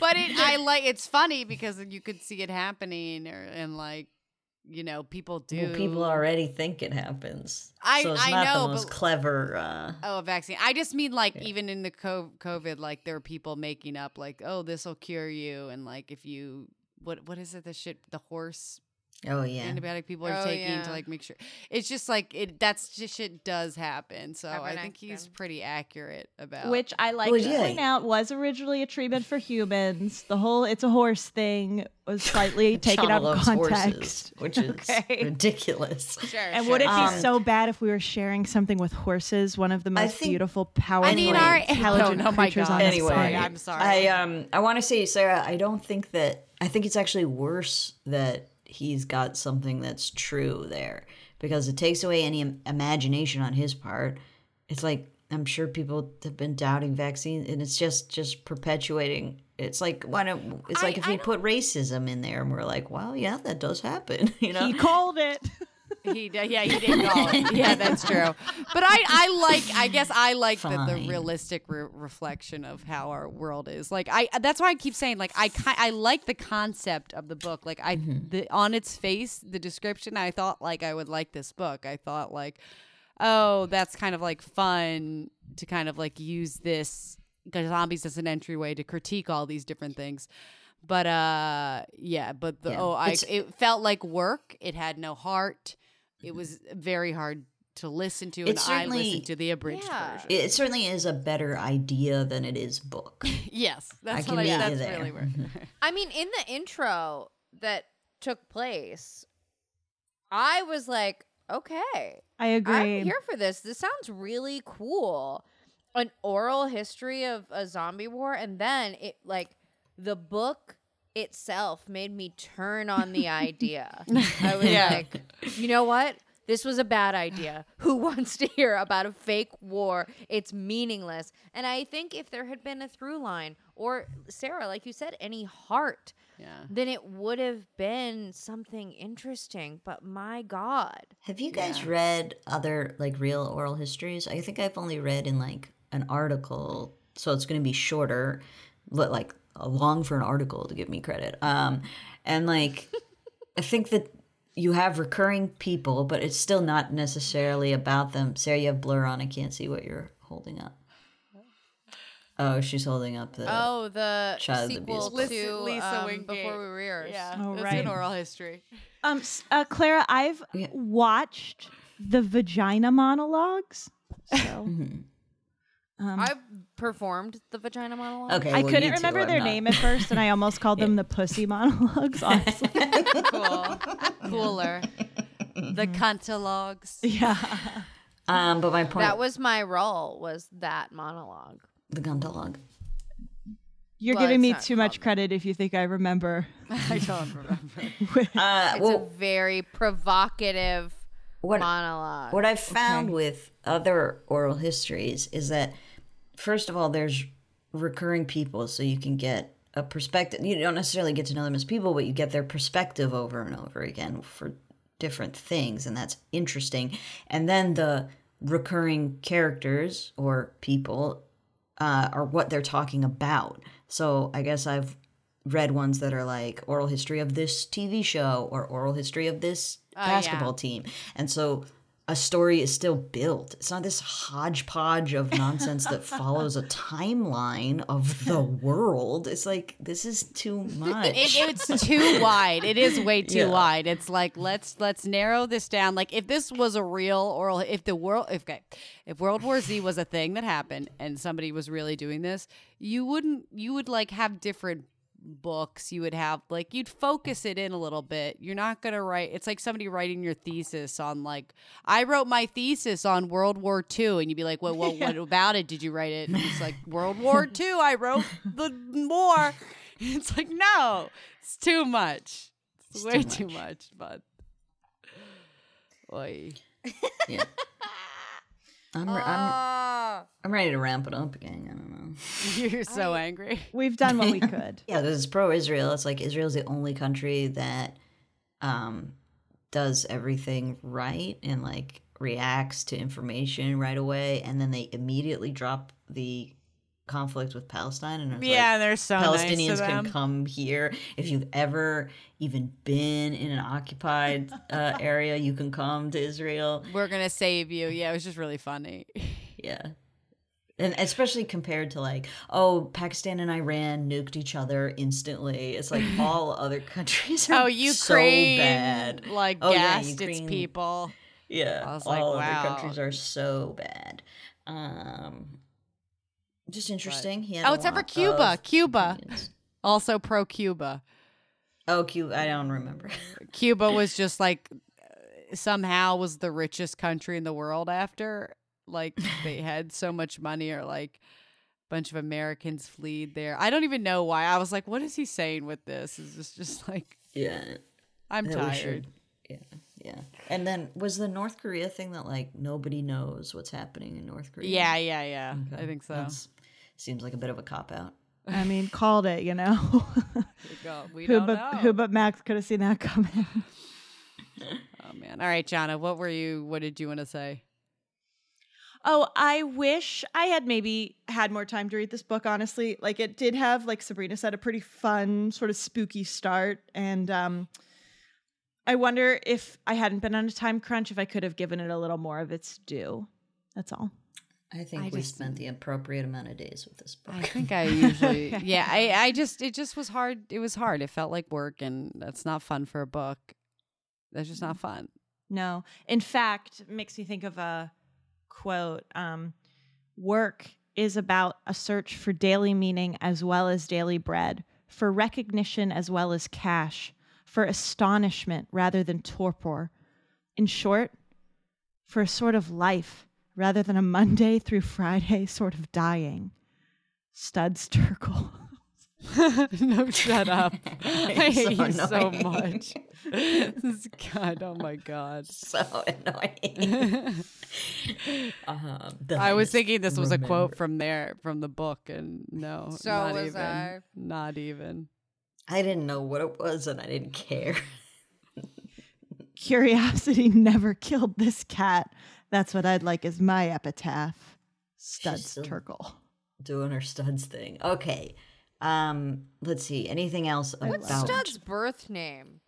But it, I like, it's funny because you could see it happening or, and, like, you know, people do. Well, people already think it happens. I, so it's I not know, the most but, clever. Uh, oh, a vaccine. I just mean, like, yeah. even in the COVID, like, there are people making up, like, oh, this will cure you. And, like, if you, what what is it, the shit, the horse Oh yeah, antibiotic people are oh, taking yeah. to like make sure. It's just like it. That's just shit does happen. So Everyone I think he's them. pretty accurate about which I like well, to yeah. point out was originally a treatment for humans. The whole it's a horse thing was slightly taken out of context, horses, which is okay. ridiculous. Sure, and sure. would it be um, so bad if we were sharing something with horses? One of the most think, beautiful, powerful, I mean, our, intelligent oh, no, creatures on anyway, this planet. I'm sorry. I um I want to say, Sarah, I don't think that. I think it's actually worse that he's got something that's true there because it takes away any im- imagination on his part. It's like, I'm sure people have been doubting vaccines and it's just, just perpetuating. It's like, why don't, it's I, like if I we don't... put racism in there and we're like, well, yeah, that does happen. You know, he called it. He yeah, he did call it. Yeah, that's true. But I, I like, I guess I like the, the realistic re- reflection of how our world is. Like I, that's why I keep saying, like I, I like the concept of the book. Like I, mm-hmm. the, on its face, the description, I thought like I would like this book. I thought like, oh, that's kind of like fun to kind of like use this zombies as an entryway to critique all these different things. But uh, yeah, but the yeah. oh, I, it felt like work. It had no heart. It was very hard to listen to, and I listened to the abridged yeah. version. It certainly is a better idea than it is book. Yes, that's I what I mean. That's there. really weird. I mean, in the intro that took place, I was like, okay. I agree. I'm here for this. This sounds really cool. An oral history of a zombie war, and then it, like, the book itself made me turn on the idea. I was yeah. like, you know what? This was a bad idea. Who wants to hear about a fake war? It's meaningless. And I think if there had been a through line or, Sarah, like you said, any heart, yeah. then it would have been something interesting. But my God. Have you guys yeah. read other, like, real oral histories? I think I've only read in, like, an article. So it's going to be shorter, but, like, long for an article to give me credit. Um, and like, I think that you have recurring people, but it's still not necessarily about them. Sarah, you have blur on. I can't see what you're holding up. Oh, she's holding up the oh the child sequel abuse to Lisa um, Wingate. Before We Were Yours. Yeah, oh, right. It's in oral history. Um, uh, Clara, I've yeah. watched The Vagina Monologues. So. mm-hmm. Um, I performed the Vagina Monologues. Okay, well, I couldn't remember too, their not. name at first, and I almost called yeah. them the Pussy Monologues, honestly. Cool. Cooler. The Cuntalogues. Yeah. Um, but my point... That was my role, was that monologue. The Cuntalogue. You're well, giving me too much credit if you think I remember. I don't remember. uh, it's well, a very provocative what, monologue. What I've found okay. with other oral histories is that... First of all, there's recurring people, so you can get a perspective. You don't necessarily get to know them as people, but you get their perspective over and over again for different things, and that's interesting. And then the recurring characters or people uh, are what they're talking about. So I guess I've read ones that are like oral history of this T V show or oral history of this uh, basketball yeah. team. And so... a story is still built. It's not this hodgepodge of nonsense that follows a timeline of the world. It's like, this is too much. It, it's too wide. It is way too yeah. wide. It's like, let's let's narrow this down. Like, if this was a real oral, if the world, if, okay, if World War Z was a thing that happened and somebody was really doing this, you wouldn't, you would like have different books. You would have like, you'd focus it in a little bit. You're not gonna write, it's like somebody writing your thesis on like, I wrote my thesis on World War Two, and you'd be like, well, well yeah. what about it did you write it? And it's like, World War Two, I wrote the war. It's like, no, it's too much. It's, it's way too much, too much but Oy. Yeah. I'm, re- I'm, I'm ready to ramp it up again. I don't know. You're so I, angry. We've done what we could. Yeah, this is pro-Israel. It's like Israel's the only country that um, does everything right and like reacts to information right away, and then they immediately drop the conflict with Palestine. And yeah, like, they're so Palestinians nice to them. Can come here. If you've ever even been in an occupied uh, area, you can come to Israel. We're gonna save you. Yeah, it was just really funny. Yeah, and especially compared to like, oh, Pakistan and Iran nuked each other instantly. It's like all other countries are oh, Ukraine, so bad. Like oh, gassed yeah, Ukraine, its people. Yeah, I was all like, other wow. countries are so bad. Um. Just interesting. He had oh, except for Cuba. Cuba. Also pro-Cuba. Oh, Cuba. I don't remember. Cuba was just like, somehow was the richest country in the world after. Like, they had so much money, or like a bunch of Americans fled there. I don't even know why. I was like, what is he saying with this? Is this just like, yeah, I'm tired. Yeah. Yeah. And then was the North Korea thing that like nobody knows what's happening in North Korea? Yeah, yeah, yeah. Okay. I think so. That's, seems like a bit of a cop-out. I mean, called it, you know. We don't who, but, know. Who but Max could have seen that coming. Oh, man. All right, Jonna, what were you, what did you want to say? Oh, I wish I had maybe had more time to read this book, honestly. Like, it did have, like Sabrina said, a pretty fun sort of spooky start, and um I wonder if I hadn't been on a time crunch, if I could have given it a little more of its due. That's all. I think I we just, spent the appropriate amount of days with this book. I think I usually, yeah, I, I just, it just was hard. It was hard. It felt like work, and that's not fun for a book. That's just not fun. No. In fact, it makes me think of a quote, um, work is about a search for daily meaning as well as daily bread, for recognition as well as cash, for astonishment rather than torpor. In short, for a sort of life rather than a Monday through Friday sort of dying. Studs Terkel. No, shut up. I hate so you annoying. So much. This God, oh my God. So annoying. uh-huh. I was thinking this was remember. a quote from there, from the book, and no, so not was even. I. Not even. I didn't know what it was, and I didn't care. Curiosity never killed this cat. That's what I'd like as my epitaph. Studs Terkel. Doing her Studs thing. Okay. Um, let's see. Anything else about... What's Studs' birth name?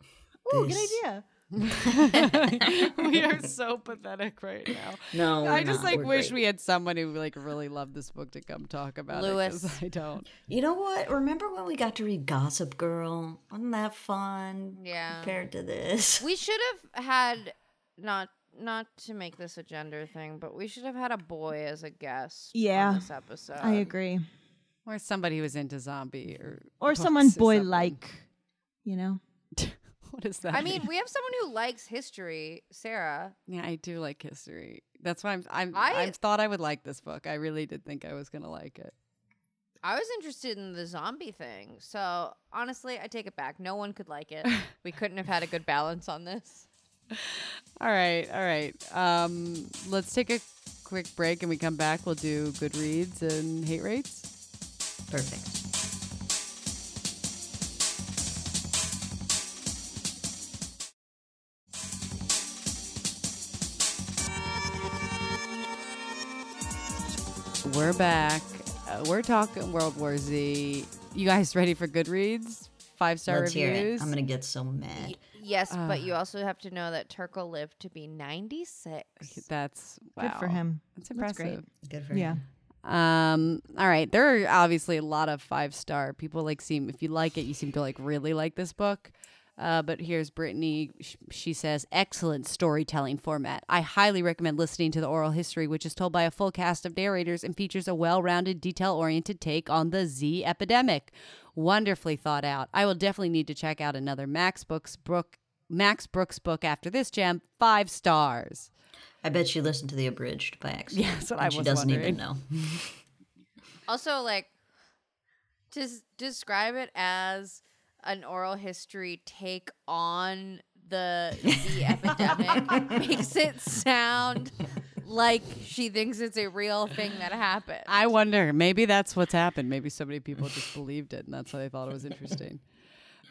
Ooh, good idea. We are so pathetic right now. No, I just not. like we're wish great. we had someone who like really loved this book to come talk about Lewis. it. I don't. You know what? Remember when we got to read Gossip Girl? Wasn't that fun? Yeah. Compared to this, we should have had not not to make this a gender thing, but we should have had a boy as a guest. Yeah. On this episode, I agree. Or somebody who's into zombie or or someone boy like, you know. What is that? I mean, mean, we have someone who likes history, Sarah. Yeah, I do like history. That's why I'm. I'm I I thought I would like this book. I really did think I was gonna like it. I was interested in the zombie thing, so honestly, I take it back. No one could like it. We couldn't have had a good balance on this. All right, all right. Um, let's take a quick break, and we come back. We'll do Goodreads and hate rates. Perfect. We're back. Uh, we're talking World War Z. You guys ready for Goodreads? Five-star Let's reviews. Hear it. I'm gonna get so mad. Y- yes, uh, but you also have to know that Terkel lived to be ninety-six. That's wow. Good for him. That's impressive. That's great. Good for yeah. him. Yeah. Um. All right. There are obviously a lot of five-star people. Like, seem if you like it, you seem to like really like this book. Uh, but here's Brittany. She says, excellent storytelling format. I highly recommend listening to the oral history, which is told by a full cast of narrators and features a well-rounded, detail-oriented take on the Z epidemic. Wonderfully thought out. I will definitely need to check out another Max Brooks book, Max Brooks book after this gem. Five stars. I bet she listened to the abridged by accident. Yeah, that's what I was wondering. She doesn't even know. Also, like, just describe it as an oral history take on the Z epidemic makes it sound like she thinks it's a real thing that happened. I wonder. Maybe that's what's happened. Maybe so many people just believed it, and that's why they thought it was interesting.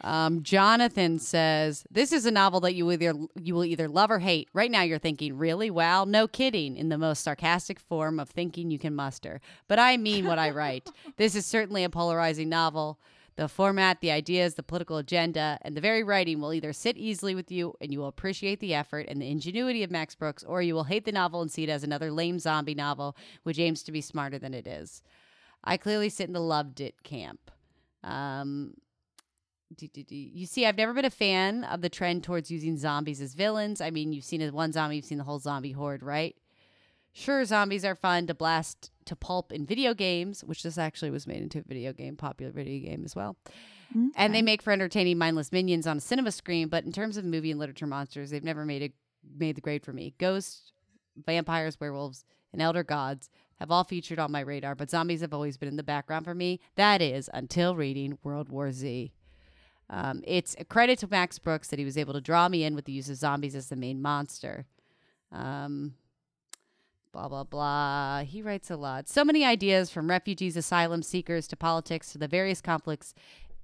Um, Jonathan says, this is a novel that you either you will either love or hate. Right now you're thinking, really? Wow, no kidding, in the most sarcastic form of thinking you can muster. But I mean what I write. This is certainly a polarizing novel. The format, the ideas, the political agenda, and the very writing will either sit easily with you and you will appreciate the effort and the ingenuity of Max Brooks, or you will hate the novel and see it as another lame zombie novel which aims to be smarter than it is. I clearly sit in the loved it camp. Um, do, do, do. You see, I've never been a fan of the trend towards using zombies as villains. I mean, you've seen one zombie, you've seen the whole zombie horde, right? Sure, zombies are fun to blast to pulp in video games, which this actually was made into a video game, popular video game as well. Okay. And they make for entertaining mindless minions on a cinema screen, but in terms of movie and literature monsters, they've never made a, made the grade for me. Ghosts, vampires, werewolves, and elder gods have all featured on my radar, but zombies have always been in the background for me. That is, until reading World War Z. Um, it's a credit to Max Brooks that he was able to draw me in with the use of zombies as the main monster. Um... Blah, blah, blah. He writes a lot. So many ideas, from refugees, asylum seekers, to politics, to the various conflicts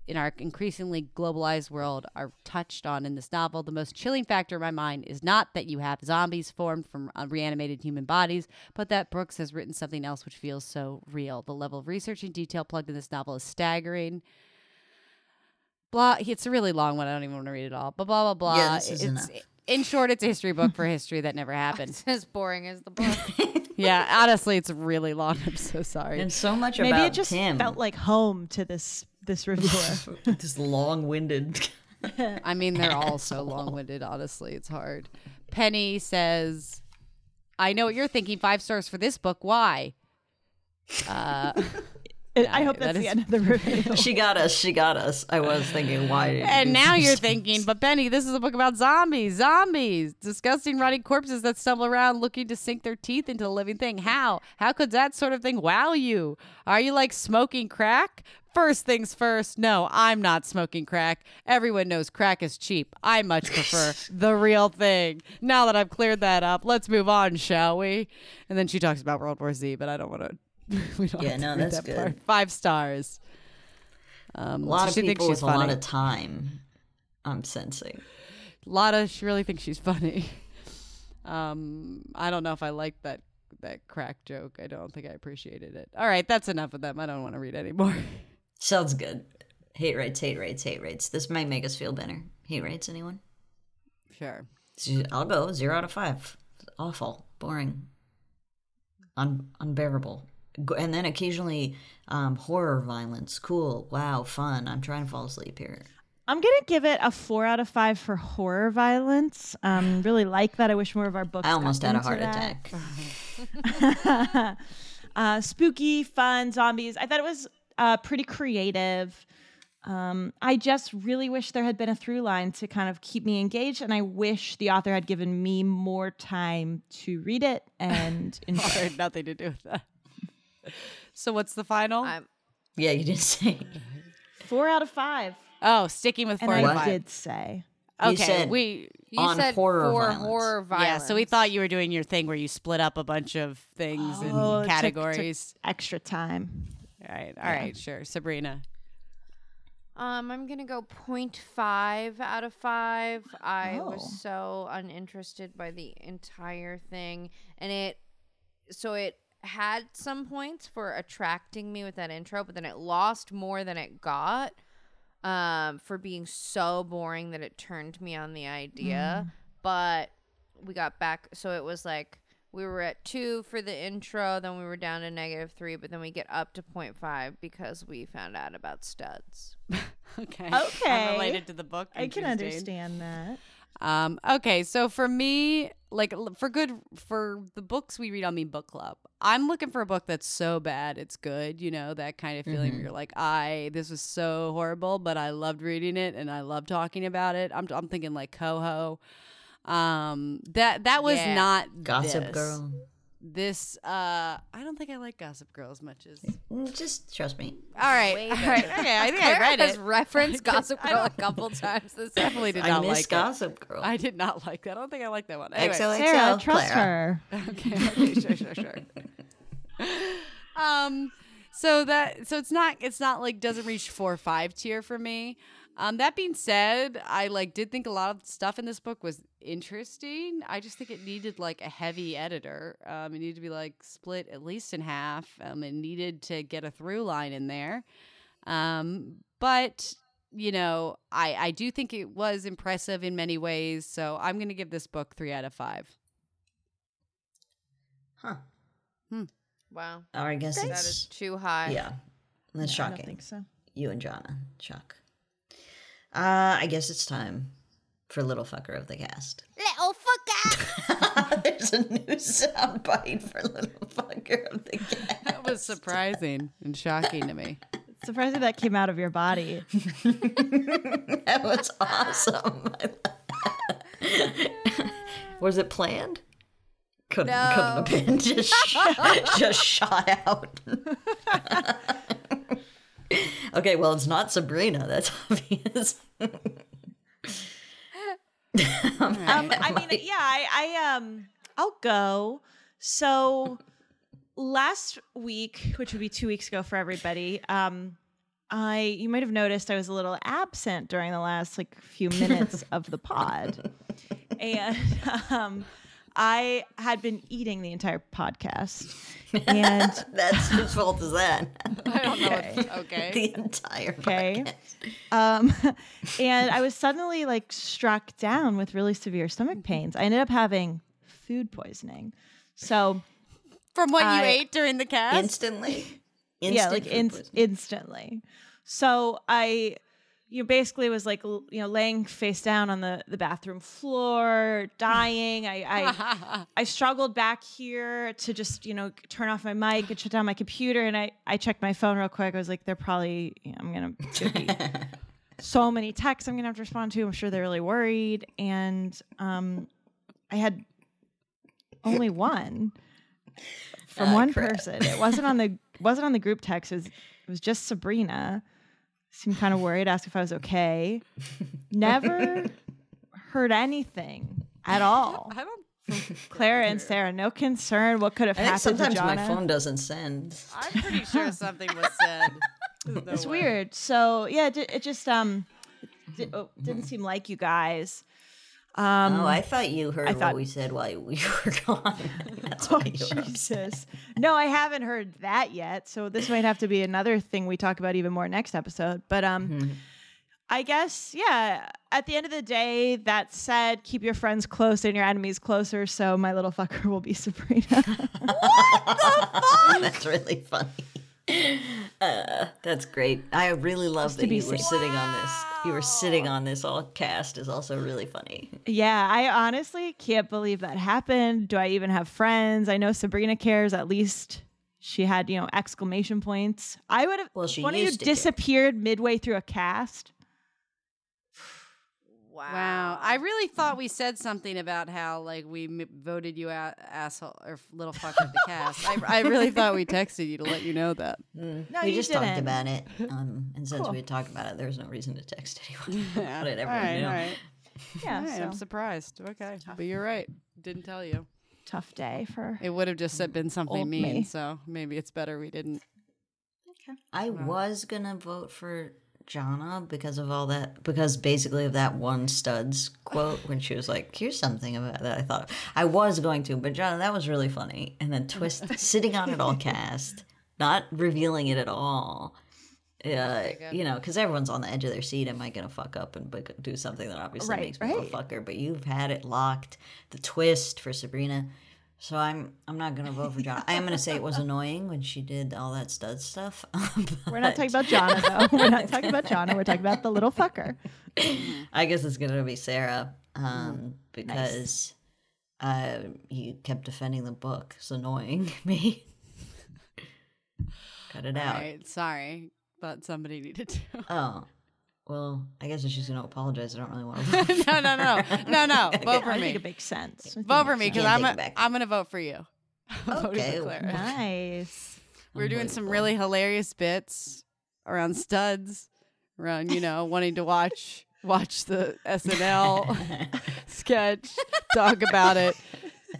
in our increasingly globalized world are touched on in this novel. The most chilling factor in my mind is not that you have zombies formed from reanimated human bodies, but that Brooks has written something else which feels so real. The level of research and detail plugged in this novel is staggering. Blah. It's a really long one. I don't even want to read it all. But blah, blah, blah. Yeah, this is enough. In short, it's a history book for history that never happened. It's as boring as the book. Yeah, honestly, it's really long. I'm so sorry. And so much Maybe about Maybe it just Tim. felt like home to this this reviewer. This long-winded. I mean, they're all so long-winded, honestly. It's hard. Penny says, I know what you're thinking. Five stars for this book. Why? Uh... No, I hope that's that the end of the review. She got us. She got us. I was thinking, why? And now you're thinking, but Benny, this is a book about zombies. Zombies. Disgusting, rotting corpses that stumble around looking to sink their teeth into a living thing. How? How could that sort of thing wow you? Are you like smoking crack? First things first, no, I'm not smoking crack. Everyone knows crack is cheap. I much prefer the real thing. Now that I've cleared that up, let's move on, shall we? And then she talks about World War Z, but I don't want to... We don't yeah, no, that's that good. Part. Five stars. Um, a lot so of people with funny. a lot of time, I'm sensing. A lot of, she really thinks she's funny. Um, I don't know if I like that, that crack joke. I don't think I appreciated it. All right, that's enough of them. I don't want to read anymore. Sounds good. Hate rates, hate rates, hate rates. This might make us feel better. Hate rates, anyone? Sure. I'll go zero out of five. It's awful. Boring. Un- unbearable. And then occasionally um, horror violence. Cool. Wow. Fun. I'm trying to fall asleep here. I'm going to give it a four out of five for horror violence. Um, really like that. I wish more of our books. I almost had a heart that. attack. uh, spooky, fun, zombies. I thought it was uh, pretty creative. Um, I just really wish there had been a through line to kind of keep me engaged, and I wish the author had given me more time to read it and enjoy. Author had nothing to do with that. So what's the final? Um, yeah, you didn't say. Four out of five. Oh, sticking with four and out of five. I did say. Okay, you said we you on said horror for violence. horror violence. Yeah, so we thought you were doing your thing where you split up a bunch of things oh, and categories. Took, took extra time. All right, all yeah. right, sure, Sabrina. Um, I'm going to go zero point five out of five. I oh. was so uninterested by the entire thing. And it, so it had some points for attracting me with that intro, but then it lost more than it got um, for being so boring that it turned me on the idea. Mm. But we got back. So it was like we were at two for the intro, then we were down to negative three, but then we get up to zero point five because we found out about Studs. Okay. Okay. Unrelated to the book. I can understand that. Um, okay, so for me, like for good, for the books we read on Me Book Club, I'm looking for a book that's so bad it's good, you know, that kind of feeling mm-hmm. where you're like, I, this was so horrible, but I loved reading it and I loved talking about it. I'm, I'm thinking like Coho. Um, that that was yeah. not Gossip this. Girl. This uh, I don't think I like Gossip Girl as much as just trust me. All right, Way all right, okay. I think Claire I read has it. Referenced Gossip Girl a couple times. This definitely did not I miss like Gossip it. Girl. I did not like that. I don't think I like that one. Anyway, X O X O, Sarah, trust Clara. Her. Okay, okay, sure, sure, sure. um, so that so it's not it's not like doesn't reach four or five tier for me. Um, that being said, I like did think a lot of stuff in this book was interesting. I just think it needed like a heavy editor. Um, it needed to be like split at least in half. Um, it needed to get a through line in there. Um, but you know, I I do think it was impressive in many ways. So I'm gonna give this book three out of five. Huh. Hmm. Wow. Or I guess that is too high. Yeah, that's shocking. I don't think so. You and Jonna, shock. Uh, I guess it's time for Little Fucker of the Cast. Little Fucker! There's a new soundbite for Little Fucker of the Cast. That was surprising and shocking to me. It's surprising that came out of your body. That was awesome. Was it planned? Couldn't, no. couldn't have been. Just, sh- just shot out. Okay, well, it's not Sabrina. That's obvious. um, I mean, yeah, I, I um, I'll go. So last week, which would be two weeks ago for everybody, um, I you might have noticed I was a little absent during the last like few minutes of the pod, and um, I had been eating the entire podcast. And that's whose fault is that? I don't know. Okay. okay. The entire podcast. Okay. Um, and I was suddenly like struck down with really severe stomach pains. I ended up having food poisoning. So from what I, you ate during the cast? Instantly. Instant yeah, like in- instantly. So I you know, basically was like, you know, laying face down on the, the bathroom floor, dying. I, I, I struggled back here to just, you know, turn off my mic and shut down my computer. And I, I checked my phone real quick. I was like, they're probably, you know, I'm going to so many texts I'm going to have to respond to. I'm sure they're really worried. And, um, I had only one from uh, one crap. person. It wasn't on the, wasn't on the group text. It was, it was just Sabrina. Seemed kind of worried, asked if I was okay. Never heard anything at all. I don't think Clara and Sarah, no concern. What could have I happened think sometimes to Jonna? My phone doesn't send. I'm pretty sure something was said. No it's way. Weird. So, yeah, it, it just um it, oh, didn't seem like you guys. Um, oh, I thought you heard I thought, what we said while we were gone. That's oh, why you were Jesus. No, I haven't heard that yet. So this might have to be another thing we talk about even more next episode. But um, mm-hmm. I guess, yeah, at the end of the day, that said, keep your friends close and your enemies closer, so my little fucker will be Sabrina. What the fuck? That's really funny. Uh, that's great. I really love that you were sitting on this. You were sitting on this all cast is also really funny. Yeah, I honestly can't believe that happened. Do I even have friends? I know Sabrina cares. At least she had, you know, exclamation points. I would have, well, she one of you disappeared care. midway through a cast. Wow. Wow. I really thought we said something about how, like, we m- voted you out, asshole, or little fucker of the cast. I, I really thought we texted you to let you know that. Mm. No, we you just didn't. talked about it. Um, and since cool. we had talked about it, there was no reason to text anyone about it. Everyone all right, knew. All right. Yeah, all right, so. I'm surprised. Okay. But you're right. Didn't tell you. Tough day for. It would have just been something mean, me. so maybe it's better we didn't. Okay. I wow. was going to vote for Jonna because of all that, because basically of that one Studs quote when she was like, here's something about that I thought of. I was going to, but Jonna, that was really funny. And then twist, sitting on it all cast, not revealing it at all. Uh, you know, because everyone's on the edge of their seat. Am I going to fuck up and do something that obviously right, makes me right. a fucker? But you've had it locked. The twist for Sabrina. So I'm I'm not going to vote for Jonna. I am going to say it was annoying when she did all that stud stuff. We're not talking about Jonna, though. We're not talking about Jonna. We're talking about the little fucker. I guess it's going to be Sarah um, because nice. uh, you kept defending the book. It's annoying me. Cut it all out. Right, sorry, but somebody needed to. Oh. Well, I guess if she's going to apologize, I don't really want to vote for No, no, no. No, no. Vote for me. I think it makes sense. Vote for me because I'm a, I'm going to vote for you. I'm okay. For nice. We're doing some really hilarious bits around Studs, around, you know, wanting to watch watch the S N L sketch, talk about it.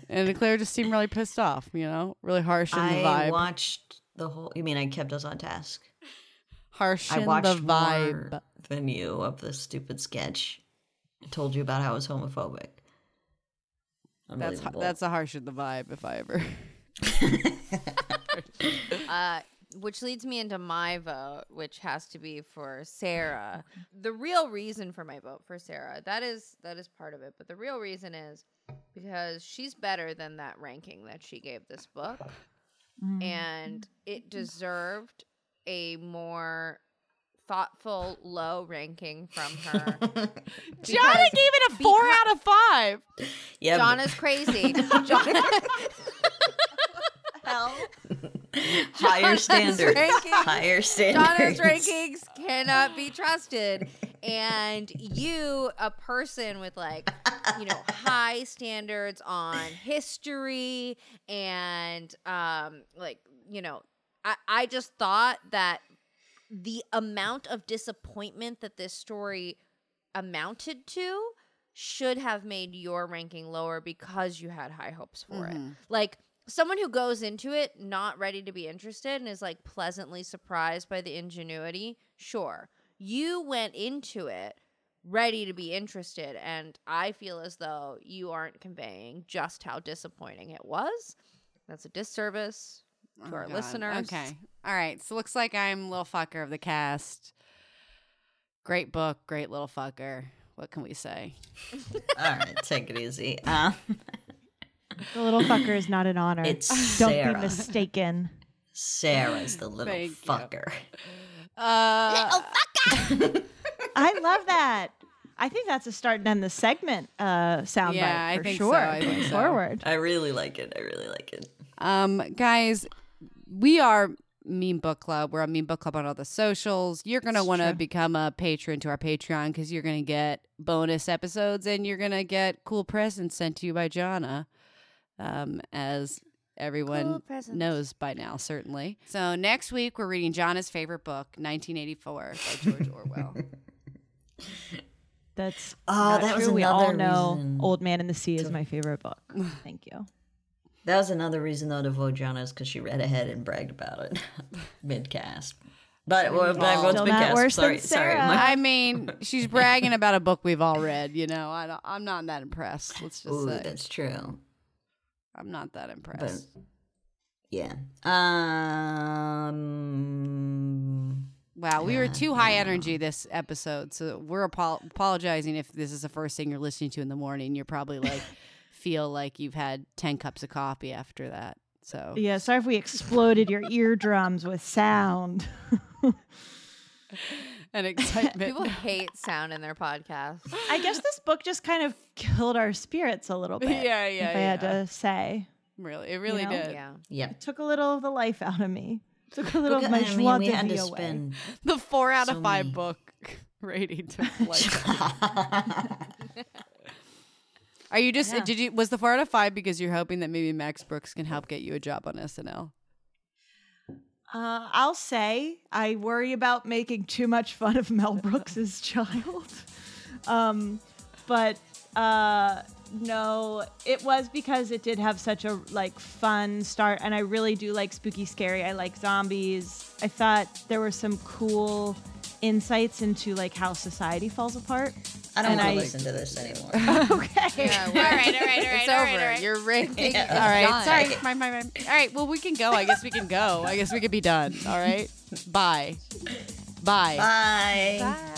And Claire just seemed really pissed off, you know, really harsh in the vibe. I watched the whole – you mean I kept us on task? Harsh in the vibe. More than you of the stupid sketch. I told you about how it was homophobic. That's ha- that's a harsh in the vibe if I ever. uh, which leads me into my vote, which has to be for Sarah. The real reason for my vote for Sarah, that is that is part of it, but the real reason is because she's better than that ranking that she gave this book, mm. and it deserved a more thoughtful low ranking from her. Jonna gave it a four because, out of five. Yeah, Jonna's crazy. Jonna hell. Higher Jonna's standards. Rankings, Higher standards. Jonna's rankings cannot be trusted. And you, a person with like, you know, high standards on history and um like, you know, I, I just thought that the amount of disappointment that this story amounted to should have made your ranking lower because you had high hopes for mm-hmm. it. Like someone who goes into it not ready to be interested and is like pleasantly surprised by the ingenuity. Sure. You went into it ready to be interested, and I feel as though you aren't conveying just how disappointing it was. That's a disservice to oh our God. listeners. Okay. All right. So looks like I'm little fucker of the cast. Great book. Great little fucker. What can we say? All right. Take it easy. Um, the little fucker is not an honor. It's Sarah. Don't be mistaken. Sarah's the little Thank fucker. Uh, little fucker. I love that. I think that's a start and end the segment uh, soundbite yeah, for I think sure. So. I think so. Forward. I really like it. I really like it. Um, guys, we are Meme Book Club. We're a Meme Book Club on all the socials. You're going to want to become a patron to our Patreon because you're going to get bonus episodes and you're going to get cool presents sent to you by Jonna, um, as everyone cool knows by now, certainly. So next week, we're reading Jonna's favorite book, nineteen eighty-four by George Orwell. That's oh, that true. was we all know Old Man and the Sea is my favorite book. Thank you. That was another reason, though, to vote Jonna is because she read ahead and bragged about it mid-cast. But well, my vote's mid-cast. Worse sorry, than Sarah. sorry. My- I mean, she's bragging about a book we've all read. You know, I, I'm not that impressed. Let's just Ooh, say that's true. I'm not that impressed. But, yeah. Um. Wow, we yeah, were too high yeah. energy this episode, so we're apo- apologizing if this is the first thing you're listening to in the morning. You're probably like, feel like you've had ten cups of coffee after that. So yeah, sorry if we exploded your eardrums with sound and excitement. People hate sound in their podcasts. I guess this book just kind of killed our spirits a little bit. Yeah, yeah, if yeah. I had to say, really, it really you know? did. Yeah, yeah. It took a little of the life out of me. Took a little of my I mean, we had to spend the four out so of five many. book rating to like. Are you just yeah. did you was the four out of five because you're hoping that maybe Max Brooks can help get you a job on S N L? Uh, I'll say I worry about making too much fun of Mel Brooks's child, um, but uh, no, it was because it did have such a like fun start, and I really do like spooky, scary. I like zombies. I thought there were some cool insights into like how society falls apart. I don't want to listen to this anymore. Okay. Yeah, all right, all right, all right. It's all right, over. All right. You're ranting. Yeah. All right. Done. Sorry. My, my, my. All right. Well, we can go. I guess we can go. I guess we can be done. All right. Bye. Bye. Bye. Bye.